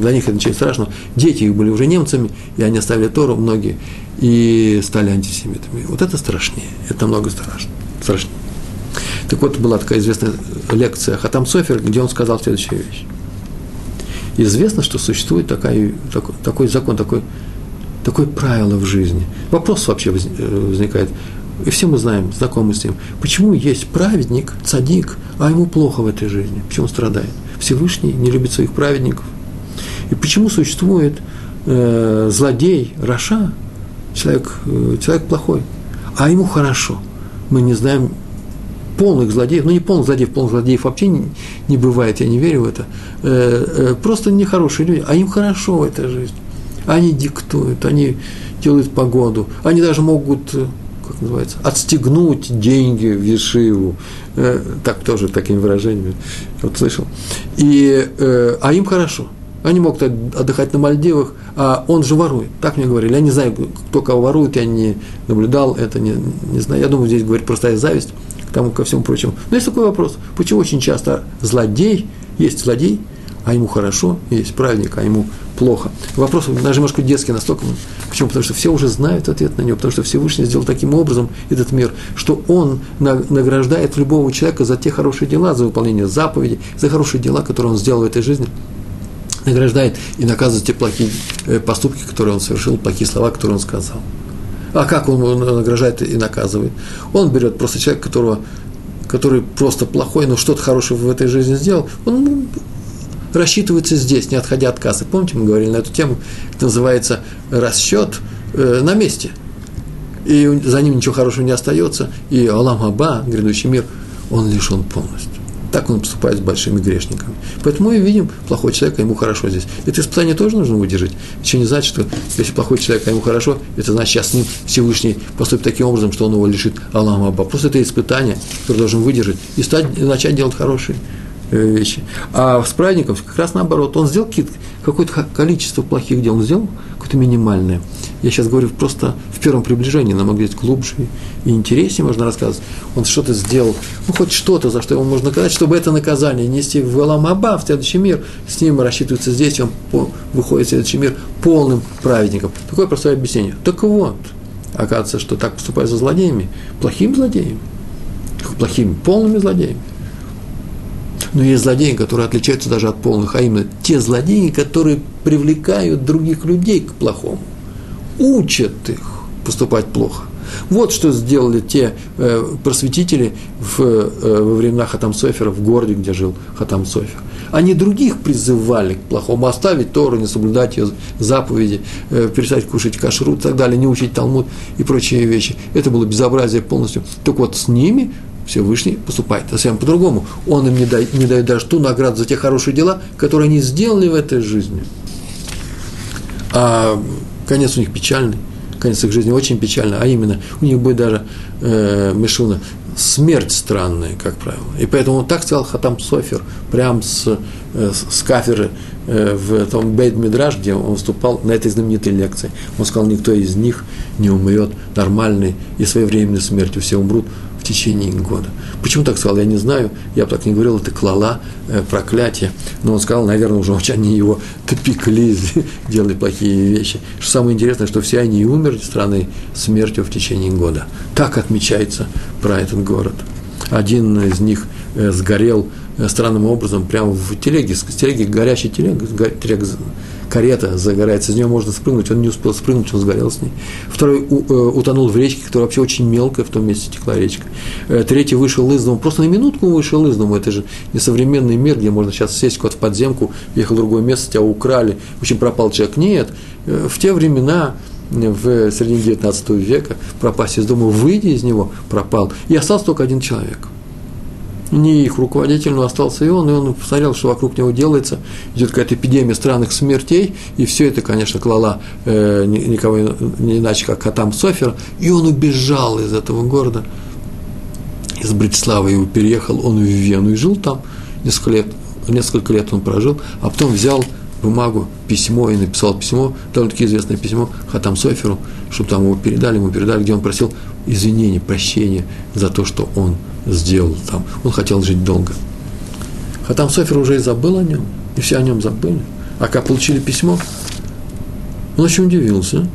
для них это ничего страшного. Дети их были уже немцами, и они оставили Тору, многие, и стали антисемитами. Вот это страшнее, это намного страшнее. Так вот, была такая известная лекция Хатам Софер, где он сказал следующую вещь. Известно, что существует такой закон, такое правило в жизни. Вопрос вообще возникает. И все мы знаем, знакомы с ним. Почему есть праведник, цадик, а ему плохо в этой жизни? Почему он страдает? Всевышний не любит своих праведников. И почему существует злодей, раша, человек плохой, а ему хорошо? мы не знаем полных злодеев, ну не полных злодеев вообще не бывает, я не верю в это, просто нехорошие люди, а им хорошо в этой жизни. Они диктуют, они делают погоду, они даже могут, как называется, отстегнуть деньги в Ешиву, так тоже, такими выражениями, вот слышал, а им хорошо. Они могут отдыхать на Мальдивах, а он же ворует. Так мне говорили. Я не знаю, кто кого ворует, я не наблюдал это, не знаю. Я думаю, здесь говорит простая зависть к тому, ко всему прочему. Но есть такой вопрос. Почему очень часто есть злодей, а ему хорошо, есть праведник, а ему плохо? Вопрос даже немножко детский настолько. Почему? Потому что все уже знают ответ на него, потому что Всевышний сделал таким образом этот мир, что он награждает любого человека за те хорошие дела, за выполнение заповедей, за хорошие дела, которые он сделал в этой жизни. Награждает и наказывает те плохие поступки, которые он совершил, плохие слова, которые он сказал. А как он награждает и наказывает? Он берет просто человека, который просто плохой, но что-то хорошее в этой жизни сделал, он рассчитывается здесь, не отходя от кассы. Помните, мы говорили на эту тему, это называется расчет на месте. И за ним ничего хорошего не остается, и Алам Аба, грядущий мир, он лишен полностью. Так он поступает с большими грешниками. Поэтому мы видим, плохой человек, а ему хорошо здесь. Это испытание тоже нужно выдержать. Еще не значит, что если плохой человек, а ему хорошо, это значит, сейчас с ним Всевышний поступит таким образом, что он его лишит Алам Аба. Просто это испытание, которое должен выдержать и начать делать хорошие вещи. А с праведником как раз наоборот. Он сделал какое-то количество плохих дел, он сделал какое-то минимальное. Я сейчас говорю просто в первом приближении, нам где-то глубже и интереснее можно рассказывать. Он что-то сделал, ну хоть что-то, за что его можно наказать, чтобы это наказание нести в Алам Аба, в следующий мир, с ним рассчитывается здесь, он выходит в следующий мир полным праведником. Такое простое объяснение. Так вот, оказывается, что так поступают со злодеями, плохими, полными злодеями. Но есть злодеи, которые отличаются даже от полных, а именно те злодеи, которые привлекают других людей к плохому, учат их поступать плохо. Вот что сделали те просветители во времена Хатам Софера, в городе, где жил Хатам Софер. Они других призывали к плохому, оставить Тору, не соблюдать ее заповеди, перестать кушать кашрут и так далее, не учить Талмуд и прочие вещи. Это было безобразие полностью. Так вот, с ними Всевышний поступает совсем по-другому. Он им не дает даже ту награду за те хорошие дела, которые они сделали в этой жизни. А конец у них печальный, конец их жизни очень печальный, а именно у них будет даже мешуна, смерть странная, как правило. И поэтому так сказал Хатам Софер, прям с кафедры в том Бейт-Мидраш, где он выступал на этой знаменитой лекции. Он сказал, никто из них не умрет нормальной и своевременной смертью, все умрут в течение года. Почему так сказал, я не знаю, я бы так не говорил, это клала, проклятие, но он сказал, наверное, уже они его топикли, делали плохие вещи. Что самое интересное, что все они умерли страшной смертью в течение года. Так отмечается про этот город. Один из них сгорел странным образом прямо в телеге, горящей телеге, карета загорается, из нее можно спрыгнуть, он не успел спрыгнуть, он сгорел с ней. Второй утонул в речке, которая вообще очень мелкая, в том месте текла речка. Третий вышел из дома, просто на минутку вышел из дома, это же несовременный мир, где можно сейчас сесть куда-то в подземку, ехал в другое место, тебя украли, в общем, пропал человек. Нет, в те времена, в середине 19 века, пропасть из дома, выйдя из него, пропал, и остался только один человек. Не их руководитель, но остался и он посмотрел, что вокруг него делается, идет какая-то эпидемия странных смертей, и все это, конечно, клала никого не иначе, как Хатам Софер, и он убежал из этого города, из Братиславы, его переехал он в Вену и жил там несколько лет он прожил, а потом взял бумагу, письмо, и написал письмо, довольно-таки известное письмо Хатам Соферу, чтобы там его передали, где он просил извинения, прощения за то, что он сделал там. Он хотел жить долго. Хатам Софер уже и забыл о нем, и все о нем забыли. А как получили письмо, он очень удивился.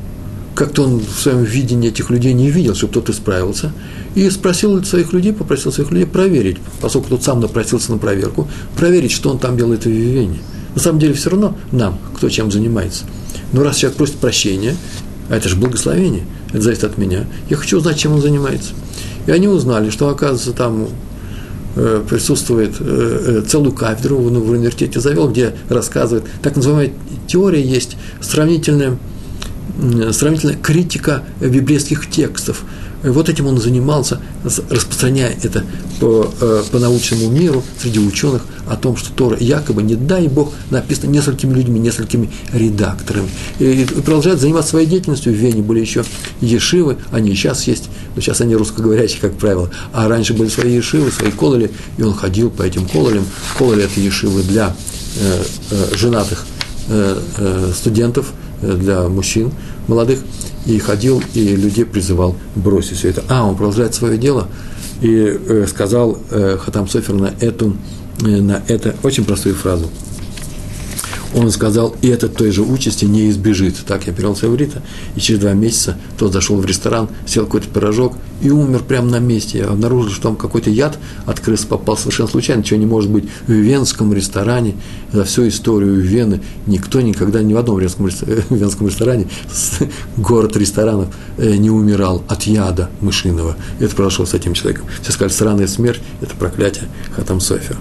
Как-то он в своем видении этих людей не видел, чтобы кто-то исправился. И попросил своих людей проверить, поскольку тот сам напросился на проверку, проверить, что он там делает в Вене. На самом деле все равно нам, кто чем занимается. Но раз человек просит прощения, а это же благословение, это зависит от меня, я хочу узнать, чем он занимается. И они узнали, что, оказывается, там присутствует целую кафедру в университете завел, где рассказывает, так называемая теория есть, сравнительная критика библейских текстов, Вот этим он занимался, распространяя это по научному миру, среди ученых, о том, что Тора якобы, не дай Бог, написана несколькими людьми, несколькими редакторами. И продолжает заниматься своей деятельностью. В Вене были еще ешивы, они и сейчас есть, но сейчас они русскоговорящие, как правило. А раньше были свои ешивы, свои кололи, и он ходил по этим кололям. Кололи – это ешивы для женатых студентов, для мужчин молодых, и ходил, и людей призывал бросить все это. Он продолжает свое дело, и сказал Хатам Софер на это очень простую фразу. Он сказал: и это той же участи не избежит. Так я перевел с иврита, и через 2 месяца тот зашел в ресторан, съел какой-то пирожок и умер прямо на месте. Я обнаружил, что там какой-то яд от крыс попал совершенно случайно, чего не может быть в венском ресторане. За всю историю Вены никто никогда ни в одном венском ресторане, город ресторанов, не умирал от яда мышиного. Это произошло с этим человеком. Все сказали: странная смерть, это проклятие Хатам Софер.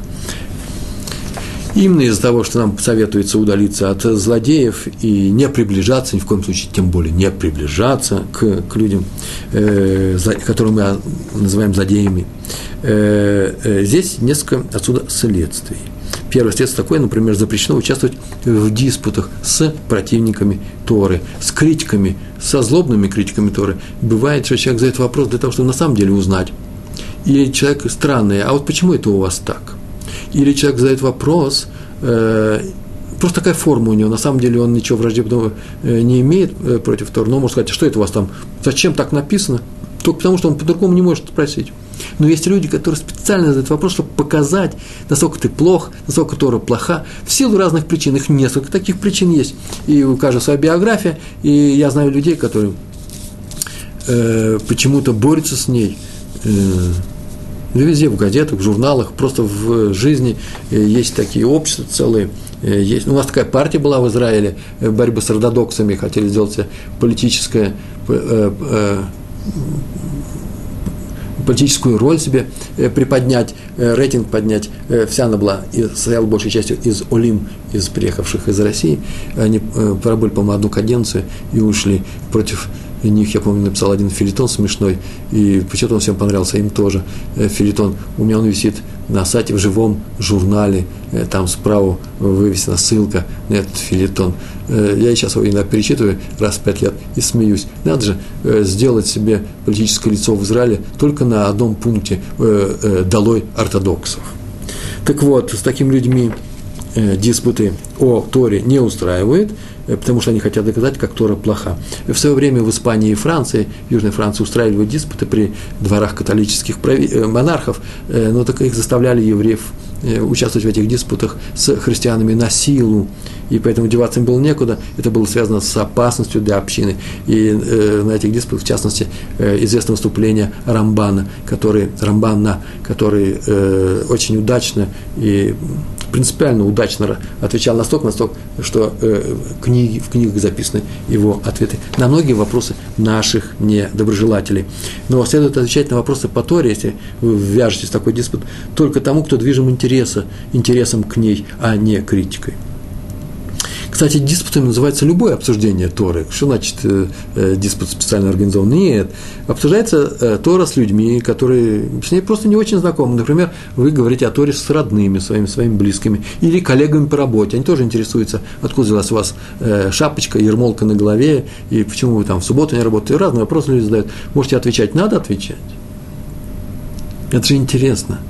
Именно из-за того, что нам советуется удалиться от злодеев и не приближаться, ни в коем случае, тем более не приближаться к людям, которых мы называем злодеями, здесь несколько отсюда следствий. Первое следствие такое, например, запрещено участвовать в диспутах с противниками Торы, с критиками, со злобными критиками Торы. Бывает, что человек задает вопрос для того, чтобы на самом деле узнать. И человек странный: а вот почему это у вас так? Или человек задает вопрос, просто такая форма у него, на самом деле он ничего враждебного не имеет против Торы, но может сказать: что это у вас там, зачем так написано? Только потому, что он по-другому не может спросить. Но есть люди, которые специально задают вопрос, чтобы показать, насколько ты плох, насколько Тора плоха, в силу разных причин. Их несколько таких причин есть, и у каждого своя биография, и я знаю людей, которые почему-то борются с ней, везде, в газетах, в журналах, просто в жизни есть такие общества целые. Есть. У нас такая партия была в Израиле, борьба с ортодоксами, хотели сделать политическую роль себе приподнять, рейтинг поднять. Вся она была, состояла большей частью из олим, из приехавших из России. Они пробыли, по-моему, 1 каденцию и ушли. Против них, я помню, написал один фельетон смешной, и почему-то он всем понравился, им тоже фельетон. У меня он висит на сайте в живом журнале, там справа вывесена ссылка на этот фельетон. Я сейчас его иногда перечитываю раз в 5 лет и смеюсь. Надо же сделать себе политическое лицо в Израиле только на одном пункте: долой ортодоксов. Так вот, с такими людьми диспуты о Торе не устраивает, потому что они хотят доказать, как Тора плоха. В свое время в Испании и Франции, в Южной Франции, устраивали диспуты при дворах католических монархов, но так их заставляли, евреев, участвовать в этих диспутах с христианами на силу, и поэтому деваться им было некуда. Это было связано с опасностью для общины. И на этих диспутах, в частности, известно выступление Рамбана, который очень удачно и принципиально удачно отвечал настолько, что в книгах записаны его ответы на многие вопросы наших недоброжелателей. Но следует отвечать на вопросы по Торе, если вы ввяжетесь в такой диспут, только тому, кто движим интересом к ней, а не критикой. Кстати, диспутом называется любое обсуждение Торы. Что значит диспут специально организован? Нет. Обсуждается Тора с людьми, которые с ней просто не очень знакомы. Например, вы говорите о Торе с родными, своими близкими, или коллегами по работе. Они тоже интересуются, откуда взялась у вас шапочка, ермолка на голове, и почему вы там в субботу не работаете. Разные вопросы люди задают. Можете отвечать. Надо отвечать. Это же интересно.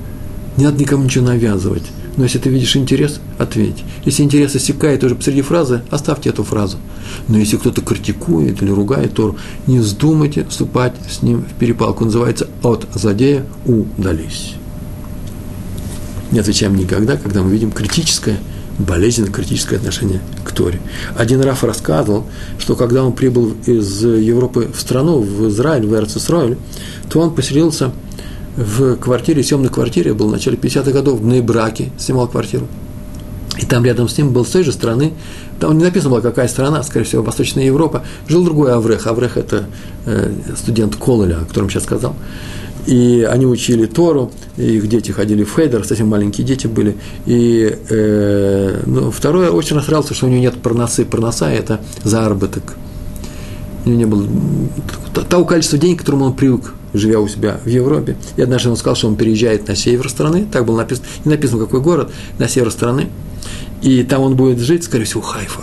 Не надо никому ничего навязывать. Но если ты видишь интерес, ответь. Если интерес иссякает уже посреди фразы, оставьте эту фразу. Но если кто-то критикует или ругает Тору, не вздумайте вступать с ним в перепалку. Называется: от злодея удались. Не отвечаем никогда, когда мы видим критическое, болезненно критическое отношение к Торе. Один Раф рассказывал, что когда он прибыл из Европы в страну, в Израиль, в Эрец-Исраэль, то он поселился в квартире, съемной квартире, был в начале 50-х годов, в Нейбраке снимал квартиру. И там рядом с ним был с той же страны, там не написано было, какая страна, скорее всего, Восточная Европа, жил другой Аврех. Аврех – это студент Кололя, о котором я сейчас сказал. И они учили Тору, и их дети ходили в хейдер, совсем маленькие дети были. И второе, очень расстраивался, что у него нет парносы. Парноса – это заработок. У него не было того количества денег, к которому он привык живя у себя в Европе. И однажды он сказал, что он переезжает на север страны, так было написано, не написано, какой город, на север страны, и там он будет жить, скорее всего, Хайфа.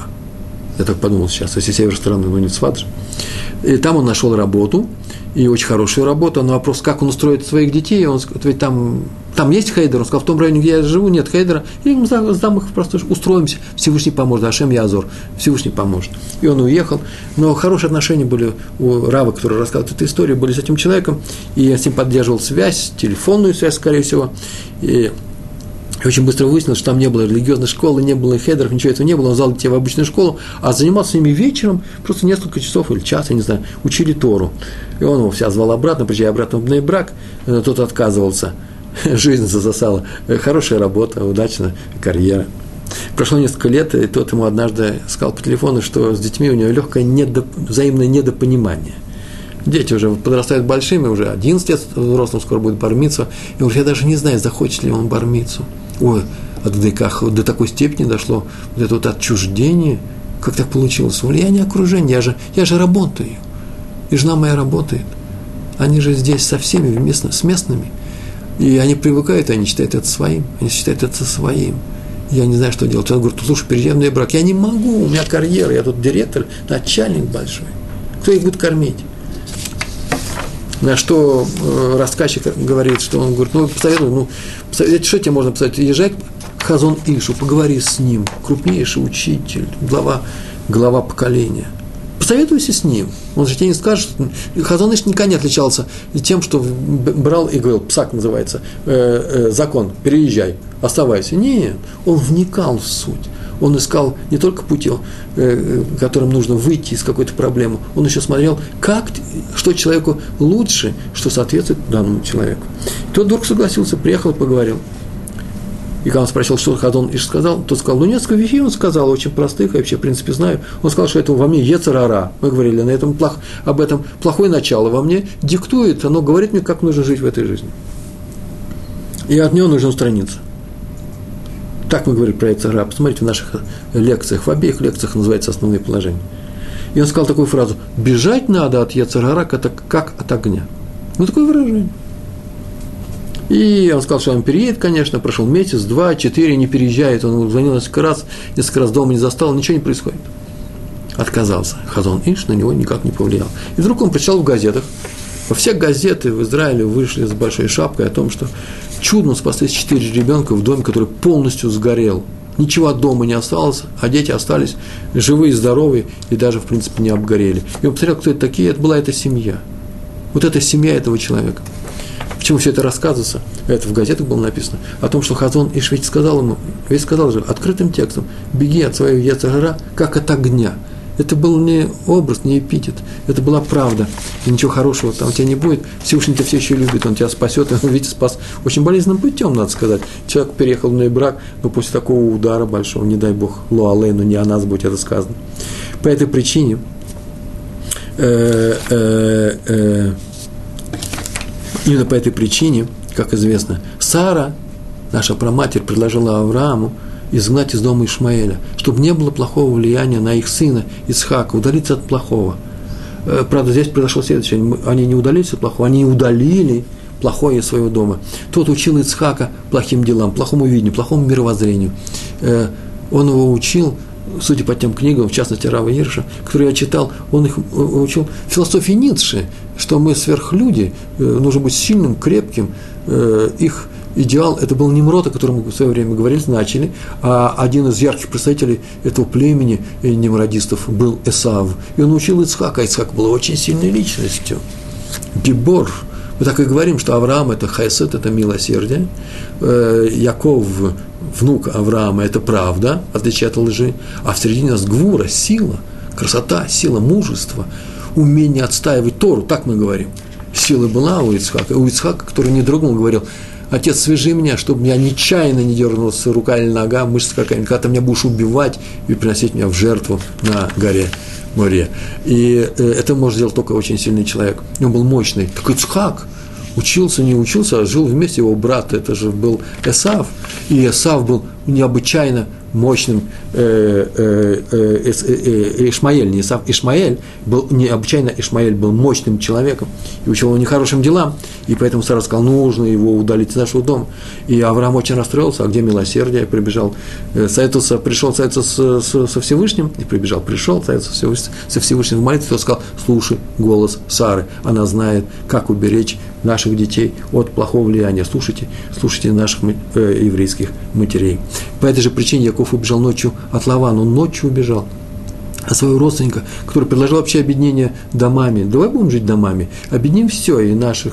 Я так подумал сейчас, если север страны, ну не Цфат же. И там он нашел работу, и очень хорошую работу, но вопрос, как он устроит своих детей, он сказал, ведь там есть хейдер, он сказал, в том районе, где я живу, нет хейдера, и мы сдам их просто, устроимся, Всевышний поможет, Ашем Язор, Всевышний поможет. И он уехал, но хорошие отношения были у Рава, который рассказывал эту историю, были с этим человеком, и я с ним поддерживал связь, телефонную связь, скорее всего, и очень быстро выяснилось, что там не было религиозной школы, не было хедеров, ничего этого не было, он взял детей в обычную школу, а занимался ими вечером, просто несколько часов или час, я не знаю, учили Тору. И он его вся звал обратно, приезжая обратно в брак, тот отказывался, жизнь засосала, хорошая работа, удачная карьера. Прошло несколько лет, и тот ему однажды сказал по телефону, что с детьми у него легкое взаимное недопонимание. Дети уже подрастают большими, уже 11 лет взрослым, скоро будет бар мицва, и уже я даже не знаю, захочет ли он бар мицву. Ой, до такой степени дошло вот это вот отчуждение. Как так получилось? Я не окружение, я же работаю. И жена моя работает. Они же здесь со всеми, с местными. И они привыкают, они считают это своим. Я не знаю, что делать. Он говорит, слушай, переезжай в мой брак. Я не могу, у меня карьера, я тут директор, начальник большой. Кто их будет кормить? На что рассказчик говорит, что он говорит, посоветуй, что тебе можно посоветовать? Езжай к Хазон Ишу, поговори с ним, крупнейший учитель, глава поколения. Посоветуйся с ним. Он же тебе не скажет. Хазон Иш никогда не отличался тем, что брал и говорил, псак называется, закон, переезжай, оставайся. Нет, он вникал в суть. Он искал не только пути, которым нужно выйти из какой-то проблемы, он еще смотрел, что человеку лучше, что соответствует данному человеку. И тот вдруг согласился, приехал и поговорил. И когда он спросил, что Хазон Иш сказал, тот сказал, несколько вещей он сказал, очень простых, я вообще, в принципе, знаю. Он сказал, что это во мне ецер ара. Мы говорили об этом плохое начало во мне диктует, оно говорит мне, как нужно жить в этой жизни. И от него нужно устраниться. Так мы говорим про ецер ара. Посмотрите в наших лекциях, в обеих лекциях называются основные положения. И он сказал такую фразу: «Бежать надо от ецер ара, как от огня». Ну, такое выражение. И он сказал, что он переедет, конечно, прошел месяц, два, четыре, не переезжает. Он звонил несколько раз дома не застал, ничего не происходит. Отказался. Хазон Иш на него никак не повлиял. И вдруг он прочитал в газетах. Все газеты в Израиле вышли с большой шапкой о том, что чудом спаслись 4 ребенка в доме, который полностью сгорел. Ничего от дома не осталось, а дети остались живые, здоровые и даже, в принципе, не обгорели. И он посмотрел, кто это такие. Это была эта семья. Вот эта семья этого человека. Почему все это рассказывается? Это в газетах было написано. О том, что Хазон Иш ведь сказал ему, же открытым текстом, беги от своего ецер ара, как от огня. Это был не образ, не эпитет. Это была правда. И ничего хорошего там у тебя не будет. Всевышний тебя все еще любит, он тебя спасет. Он, видите, спас очень болезненным путем, надо сказать. Человек переехал в новый брак, но после такого удара большого, не дай бог, лоалей, но не о нас будет это сказано. По этой причине именно по этой причине, как известно, Сара, наша праматерь, предложила Аврааму изгнать из дома Ишмаэля, чтобы не было плохого влияния на их сына Исхака, удалиться от плохого. Правда, здесь произошло следующее. Они не удалились от плохого, они удалили плохое из своего дома. Тот учил Исхака плохим делам, плохому видению, плохому мировоззрению. Он его учил, судя по тем книгам, в частности, Рава Ирша, которые я читал, он их учил философии Ницше, что мы сверхлюди, нужно быть сильным, крепким, их идеал, это был Немрод, о котором мы в свое время говорили, начали, а один из ярких представителей этого племени немродистов был Эсав, и он учил Ицхака, а Ицхак был очень сильной личностью, гибор. Мы так и говорим, что Авраам – это хесед, это милосердие, Яков – внук Авраама – это правда, в отличие от лжи, а в середине нас гвура – сила, красота, сила, мужество, умение отстаивать Тору, так мы говорим. Сила была у Ицхака, который не дрогнул, говорил: «Отец, свяжи меня, чтобы я нечаянно не дернулась рука или нога, мышца какая-нибудь, когда ты меня будешь убивать и приносить меня в жертву на горе Море». И это может сделать только очень сильный человек. Он был мощный. Так Ицхак, учился, не учился, а жил вместе его брат, это же был Эсав, и Эсав был необычайно мощным, Ишмаэль, не Эсав, Ишмаэль, был необычайно, Ишмаэль был мощным человеком, и учил его нехорошим делам, и поэтому сразу сказал, нужно его удалить из нашего дома, и Авраам очень расстроился, а где милосердие, прибежал, пришел советоваться со Всевышним, и прибежал, пришел советоваться со Всевышним в молитве, и тот сказал, слушай голос Сары, она знает, как уберечь наших детей от плохого влияния, слушайте наших еврейских матерей. По этой же причине Яков убежал ночью от Лавана, он ночью убежал от своего родственника, который предложил вообще объединение домами, давай будем жить домами, объединим все, и наших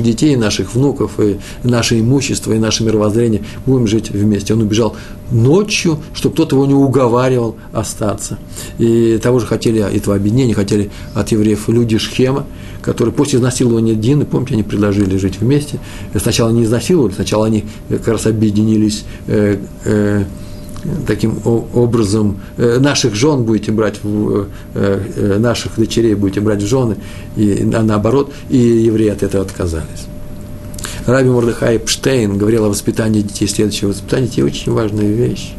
детей, и наших внуков, и наше имущество, и наше мировоззрение, будем жить вместе. Он убежал ночью, чтобы кто-то его не уговаривал остаться. И того же хотели, этого объединения хотели от евреев люди Шхема, которые после изнасилования Дины, помните, они предложили жить вместе, сначала не изнасиловали, сначала они как раз объединились таким образом, наших жен будете брать, наших дочерей будете брать в жены, и наоборот, и евреи от этого отказались. Раби Мордехай Пштейн говорил о воспитании детей, следующее воспитание детей – очень важная вещь.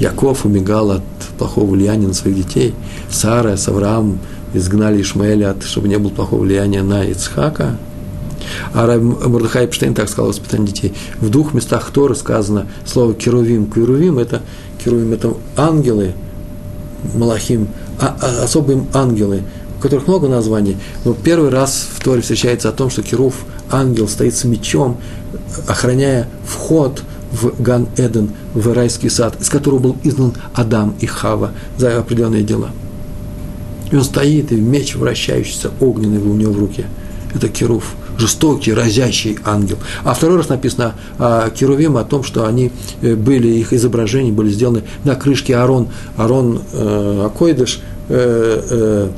Яков убегал от плохого влияния на своих детей, Сара с Авраамом изгнали Ишмаэля, чтобы не было плохого влияния на Ицхака. А Раби Мордехай Пштейн так сказал о воспитании детей. В двух местах Торы сказано слово «керувим». «Керувим» – это ангелы, «малахим», особые ангелы, у которых много названий. Но первый раз в Торе встречается о том, что керув, ангел, стоит с мечом, охраняя вход в Ган-Эден, в райский сад, из которого был изгнан Адам и Хава за определенные дела. И он стоит, и меч вращающийся, огненный у него в руке. Это керув. Жестокий, разящий ангел. А второй раз написано о керувим, о том, что они были, их изображения были сделаны на крышке Арон Акойдыш, то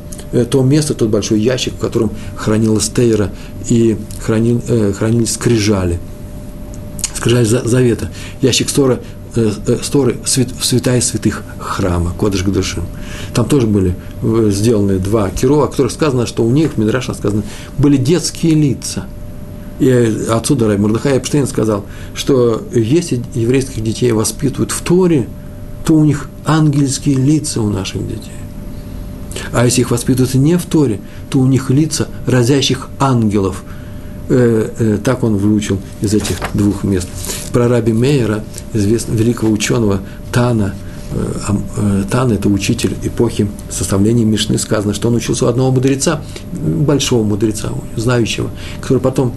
место, тот большой ящик, в котором хранилась Тейра и хранились скрижали завета, ящик Торы, святая святых храма, Кодеш Кадушим. Там тоже были сделаны два керува, о которых сказано, что у них, в Мидраше сказано, были детские лица. И отсюда Раби Мордехай Пштейн сказал, что если еврейских детей воспитывают в Торе, то у них ангельские лица у наших детей. А если их воспитывают не в Торе, то у них лица разящих ангелов. Так он выучил из этих двух мест. Про Раби Мейера, известного великого ученого Тана, Тан – это учитель эпохи составления Мишны, сказано, что он учился у одного мудреца, большого мудреца, знающего, который потом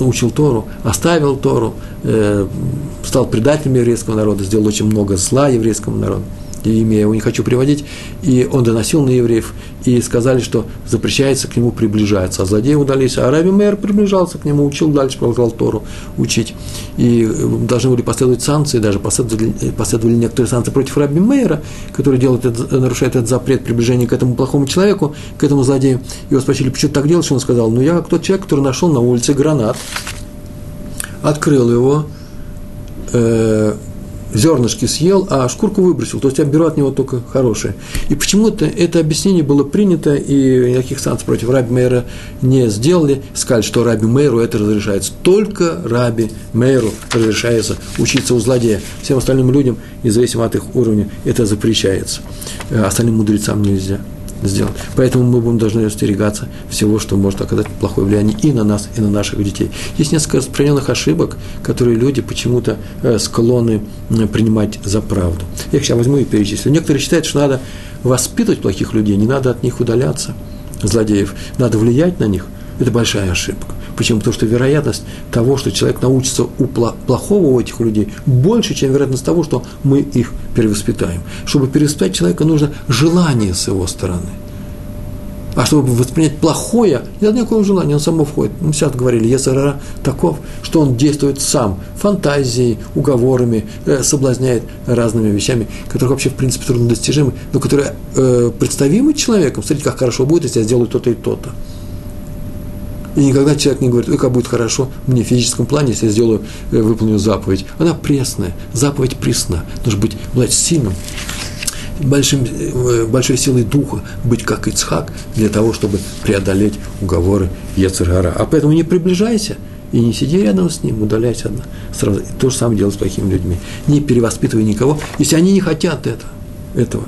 учил Тору, оставил Тору, стал предателем еврейского народа, сделал очень много зла еврейскому народу. Имя я его не хочу приводить, и он доносил на евреев, и сказали, что запрещается к нему приближаться, а злодеи удались, а Раби Мейер приближался к нему, учил дальше, продолжал Тору учить, и должны были последовать санкции, даже последовали некоторые санкции против Раби Мейера, который нарушает этот запрет приближения к этому плохому человеку, к этому злодею. Его спросили, почему ты так делаешь, он сказал, я как тот человек, который нашел на улице гранат, открыл его, зернышки съел, а шкурку выбросил, то есть я беру от него только хорошее. И почему-то это объяснение было принято, и никаких санкций против Раби Мейера не сделали, сказали, что Раби Мейеру это разрешается. Только Раби Мейеру разрешается учиться у злодея. Всем остальным людям, независимо от их уровня, это запрещается. Остальным мудрецам нельзя сделать. Поэтому мы будем должны остерегаться всего, что может оказать плохое влияние и на нас, и на наших детей. Есть несколько распространенных ошибок, которые люди почему-то склонны принимать за правду. Я их сейчас возьму и перечислю. Некоторые считают, что надо воспитывать плохих людей, не надо от них удаляться, злодеев, надо влиять на них. Это большая ошибка. Почему? Потому что вероятность того, что человек научится у плохого у этих людей, больше, чем вероятность того, что мы их перевоспитаем. Чтобы перевоспитать человека, нужно желание с его стороны. А чтобы воспринять плохое, нет никакого желания, он само входит. Мы сейчас говорили, Ецер-Ара таков, что он действует сам, фантазией, уговорами, соблазняет разными вещами, которых вообще, в принципе, труднодостижимы, но которые представимы человеком. Смотрите, как хорошо будет, если я сделаю то-то и то-то. И никогда человек не говорит, как будет хорошо мне в физическом плане, если я выполню заповедь. Она пресная, заповедь пресна. Нужно быть сильным. большой силой духа быть как Ицхак для того, чтобы преодолеть уговоры Йецер Гара. А поэтому не приближайся и не сиди рядом с ним, удаляйся одна. Сразу. То же самое делай с плохими людьми. Не перевоспитывай никого, если они не хотят этого.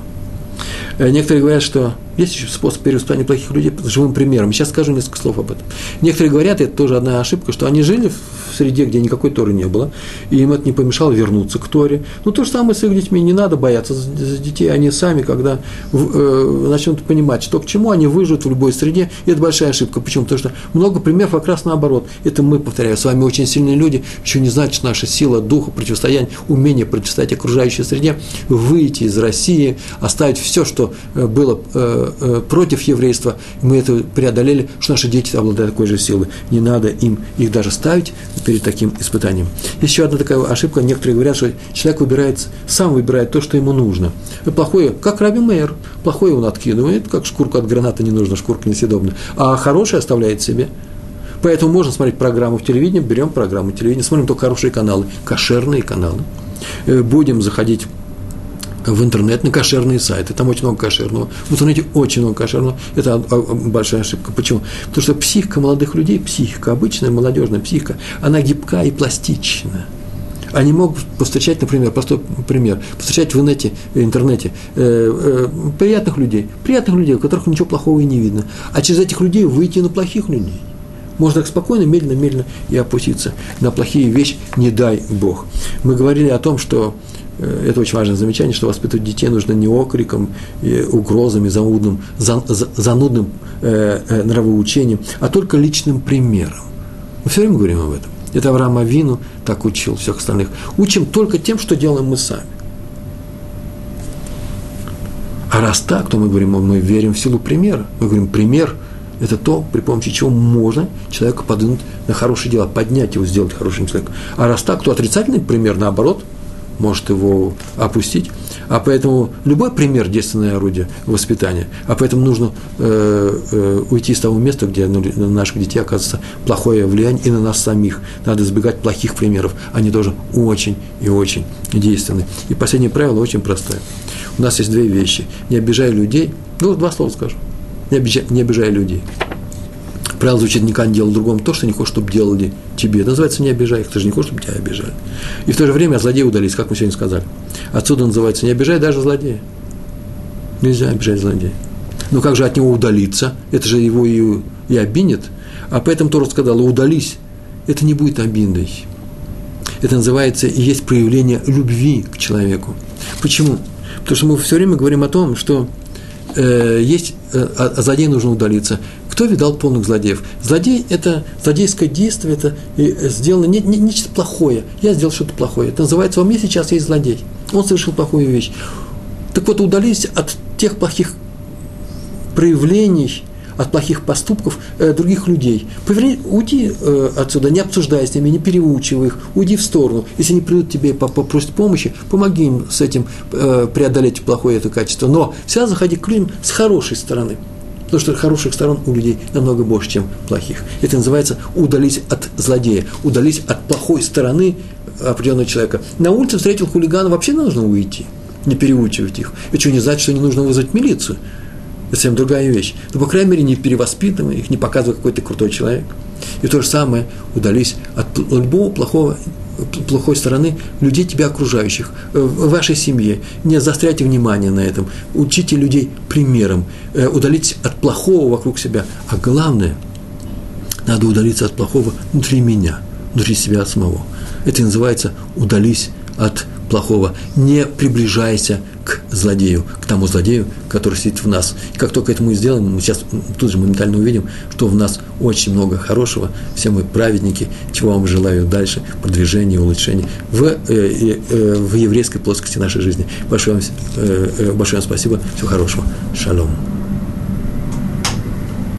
Некоторые говорят, что есть еще способ перевоспитания плохих людей живым примером. Сейчас скажу несколько слов об этом. Некоторые говорят, это тоже одна ошибка, что они жили в среде, где никакой Торы не было, и им это не помешало вернуться к Торе. Ну, то же самое с их детьми. Не надо бояться за детей. Они сами, когда начнут понимать, что к чему, они выживут в любой среде. И это большая ошибка. Почему? Потому что много примеров как раз наоборот. Это мы, повторяю, с вами очень сильные люди. Еще не значит, что наша сила духа, противостояние, умение противостоять окружающей среде, выйти из России, оставить все, что было против еврейства, мы это преодолели, что наши дети обладают такой же силой. Не надо им их даже ставить перед таким испытанием. Есть еще одна такая ошибка. Некоторые говорят, что человек сам выбирает то, что ему нужно. И плохое, как Раби Мейер, плохое он откидывает, как шкурку от граната не нужно, шкурка несъедобна, а хорошее оставляет себе. Поэтому можно смотреть программу в телевидении, берем программу телевидения, смотрим только хорошие каналы, кошерные каналы. Будем заходить в интернет, на кошерные сайты, там очень много кошерного, в интернете очень много кошерного, это большая ошибка. Почему? Потому что психика молодых людей, психика, обычная молодежная психика, она гибка и пластична. Они могут повстречать, например, простой пример, повстречать в интернете приятных людей, у которых ничего плохого и не видно, а через этих людей выйти на плохих людей. Можно так спокойно, медленно и опуститься на плохие вещи, не дай Бог. Мы говорили о том, что это очень важное замечание, что воспитывать детей нужно не окриком, угрозами, занудным нравоучением, а только личным примером. Мы все время говорим об этом. Это Авраам Авину так учил всех остальных. Учим только тем, что делаем мы сами. А раз так, то мы говорим, мы верим в силу примера. Мы говорим, пример – это то, при помощи чего можно человека подвинуть на хорошие дела, поднять его, сделать хорошим человеком. А раз так, то отрицательный пример, наоборот, может его опустить. А поэтому любой пример – действенное орудие воспитания. А поэтому нужно уйти из того места, где на наших детей оказывается плохое влияние, и на нас самих. Надо избегать плохих примеров. Они тоже очень и очень действенны. И последнее правило очень простое. У нас есть две вещи. Не обижай людей. Ну, два слова скажу. Не обижай людей. Правило звучит: никогда не делай другому то, что не хочешь, чтобы делали тебе. Это называется «не обижай их», ты же не хочешь, чтобы тебя обижали. И в то же время от злодея удались, как мы сегодня сказали. Отсюда называется «не обижай даже злодея». Нельзя обижать злодея. Но как же от него удалиться? Это же его и обидит. А поэтому Тора сказала: удались. Это не будет обидой. Это называется и есть проявление любви к человеку. Почему? Потому что мы все время говорим о том, что от злодея нужно удалиться. Кто видал полных злодеев? Злодей – это злодейское действие, это сделано не нечто плохое. Я сделал что-то плохое. Это называется: во мне сейчас есть злодей. Он совершил плохую вещь. Так вот, удались от тех плохих проявлений, от плохих поступков других людей. Уйди отсюда, не обсуждай с ними, не переучивай их, уйди в сторону. Если они придут тебе и попросят помощи, помоги им с этим преодолеть плохое это качество. Но всегда заходи к людям с хорошей стороны. Потому что хороших сторон у людей намного больше, чем плохих. Это называется «удались от злодея», «удались от плохой стороны определенного человека». На улице встретил хулигана, вообще нужно уйти, не переучивать их. И что, не значит, что не нужно вызвать милицию? Это совсем другая вещь. Но, по крайней мере, не перевоспитывай их, не показывай, какой ты крутой человек. И то же самое: удались от любого плохой стороны людей, тебя окружающих, в вашей семье. Не заостряйте внимание на этом. Учите людей примером. Удалитесь от плохого вокруг себя. А главное, надо удалиться от плохого внутри меня, внутри себя самого. Это называется «удались от плохого». Не приближайся к злодею, к тому злодею, который сидит в нас. И как только это мы сделаем, мы сейчас тут же моментально увидим, что в нас очень много хорошего. Все мы праведники. Чего вам желаю дальше? Продвижения, улучшения в еврейской плоскости нашей жизни. Большое вам спасибо. Всего хорошего. Шалом.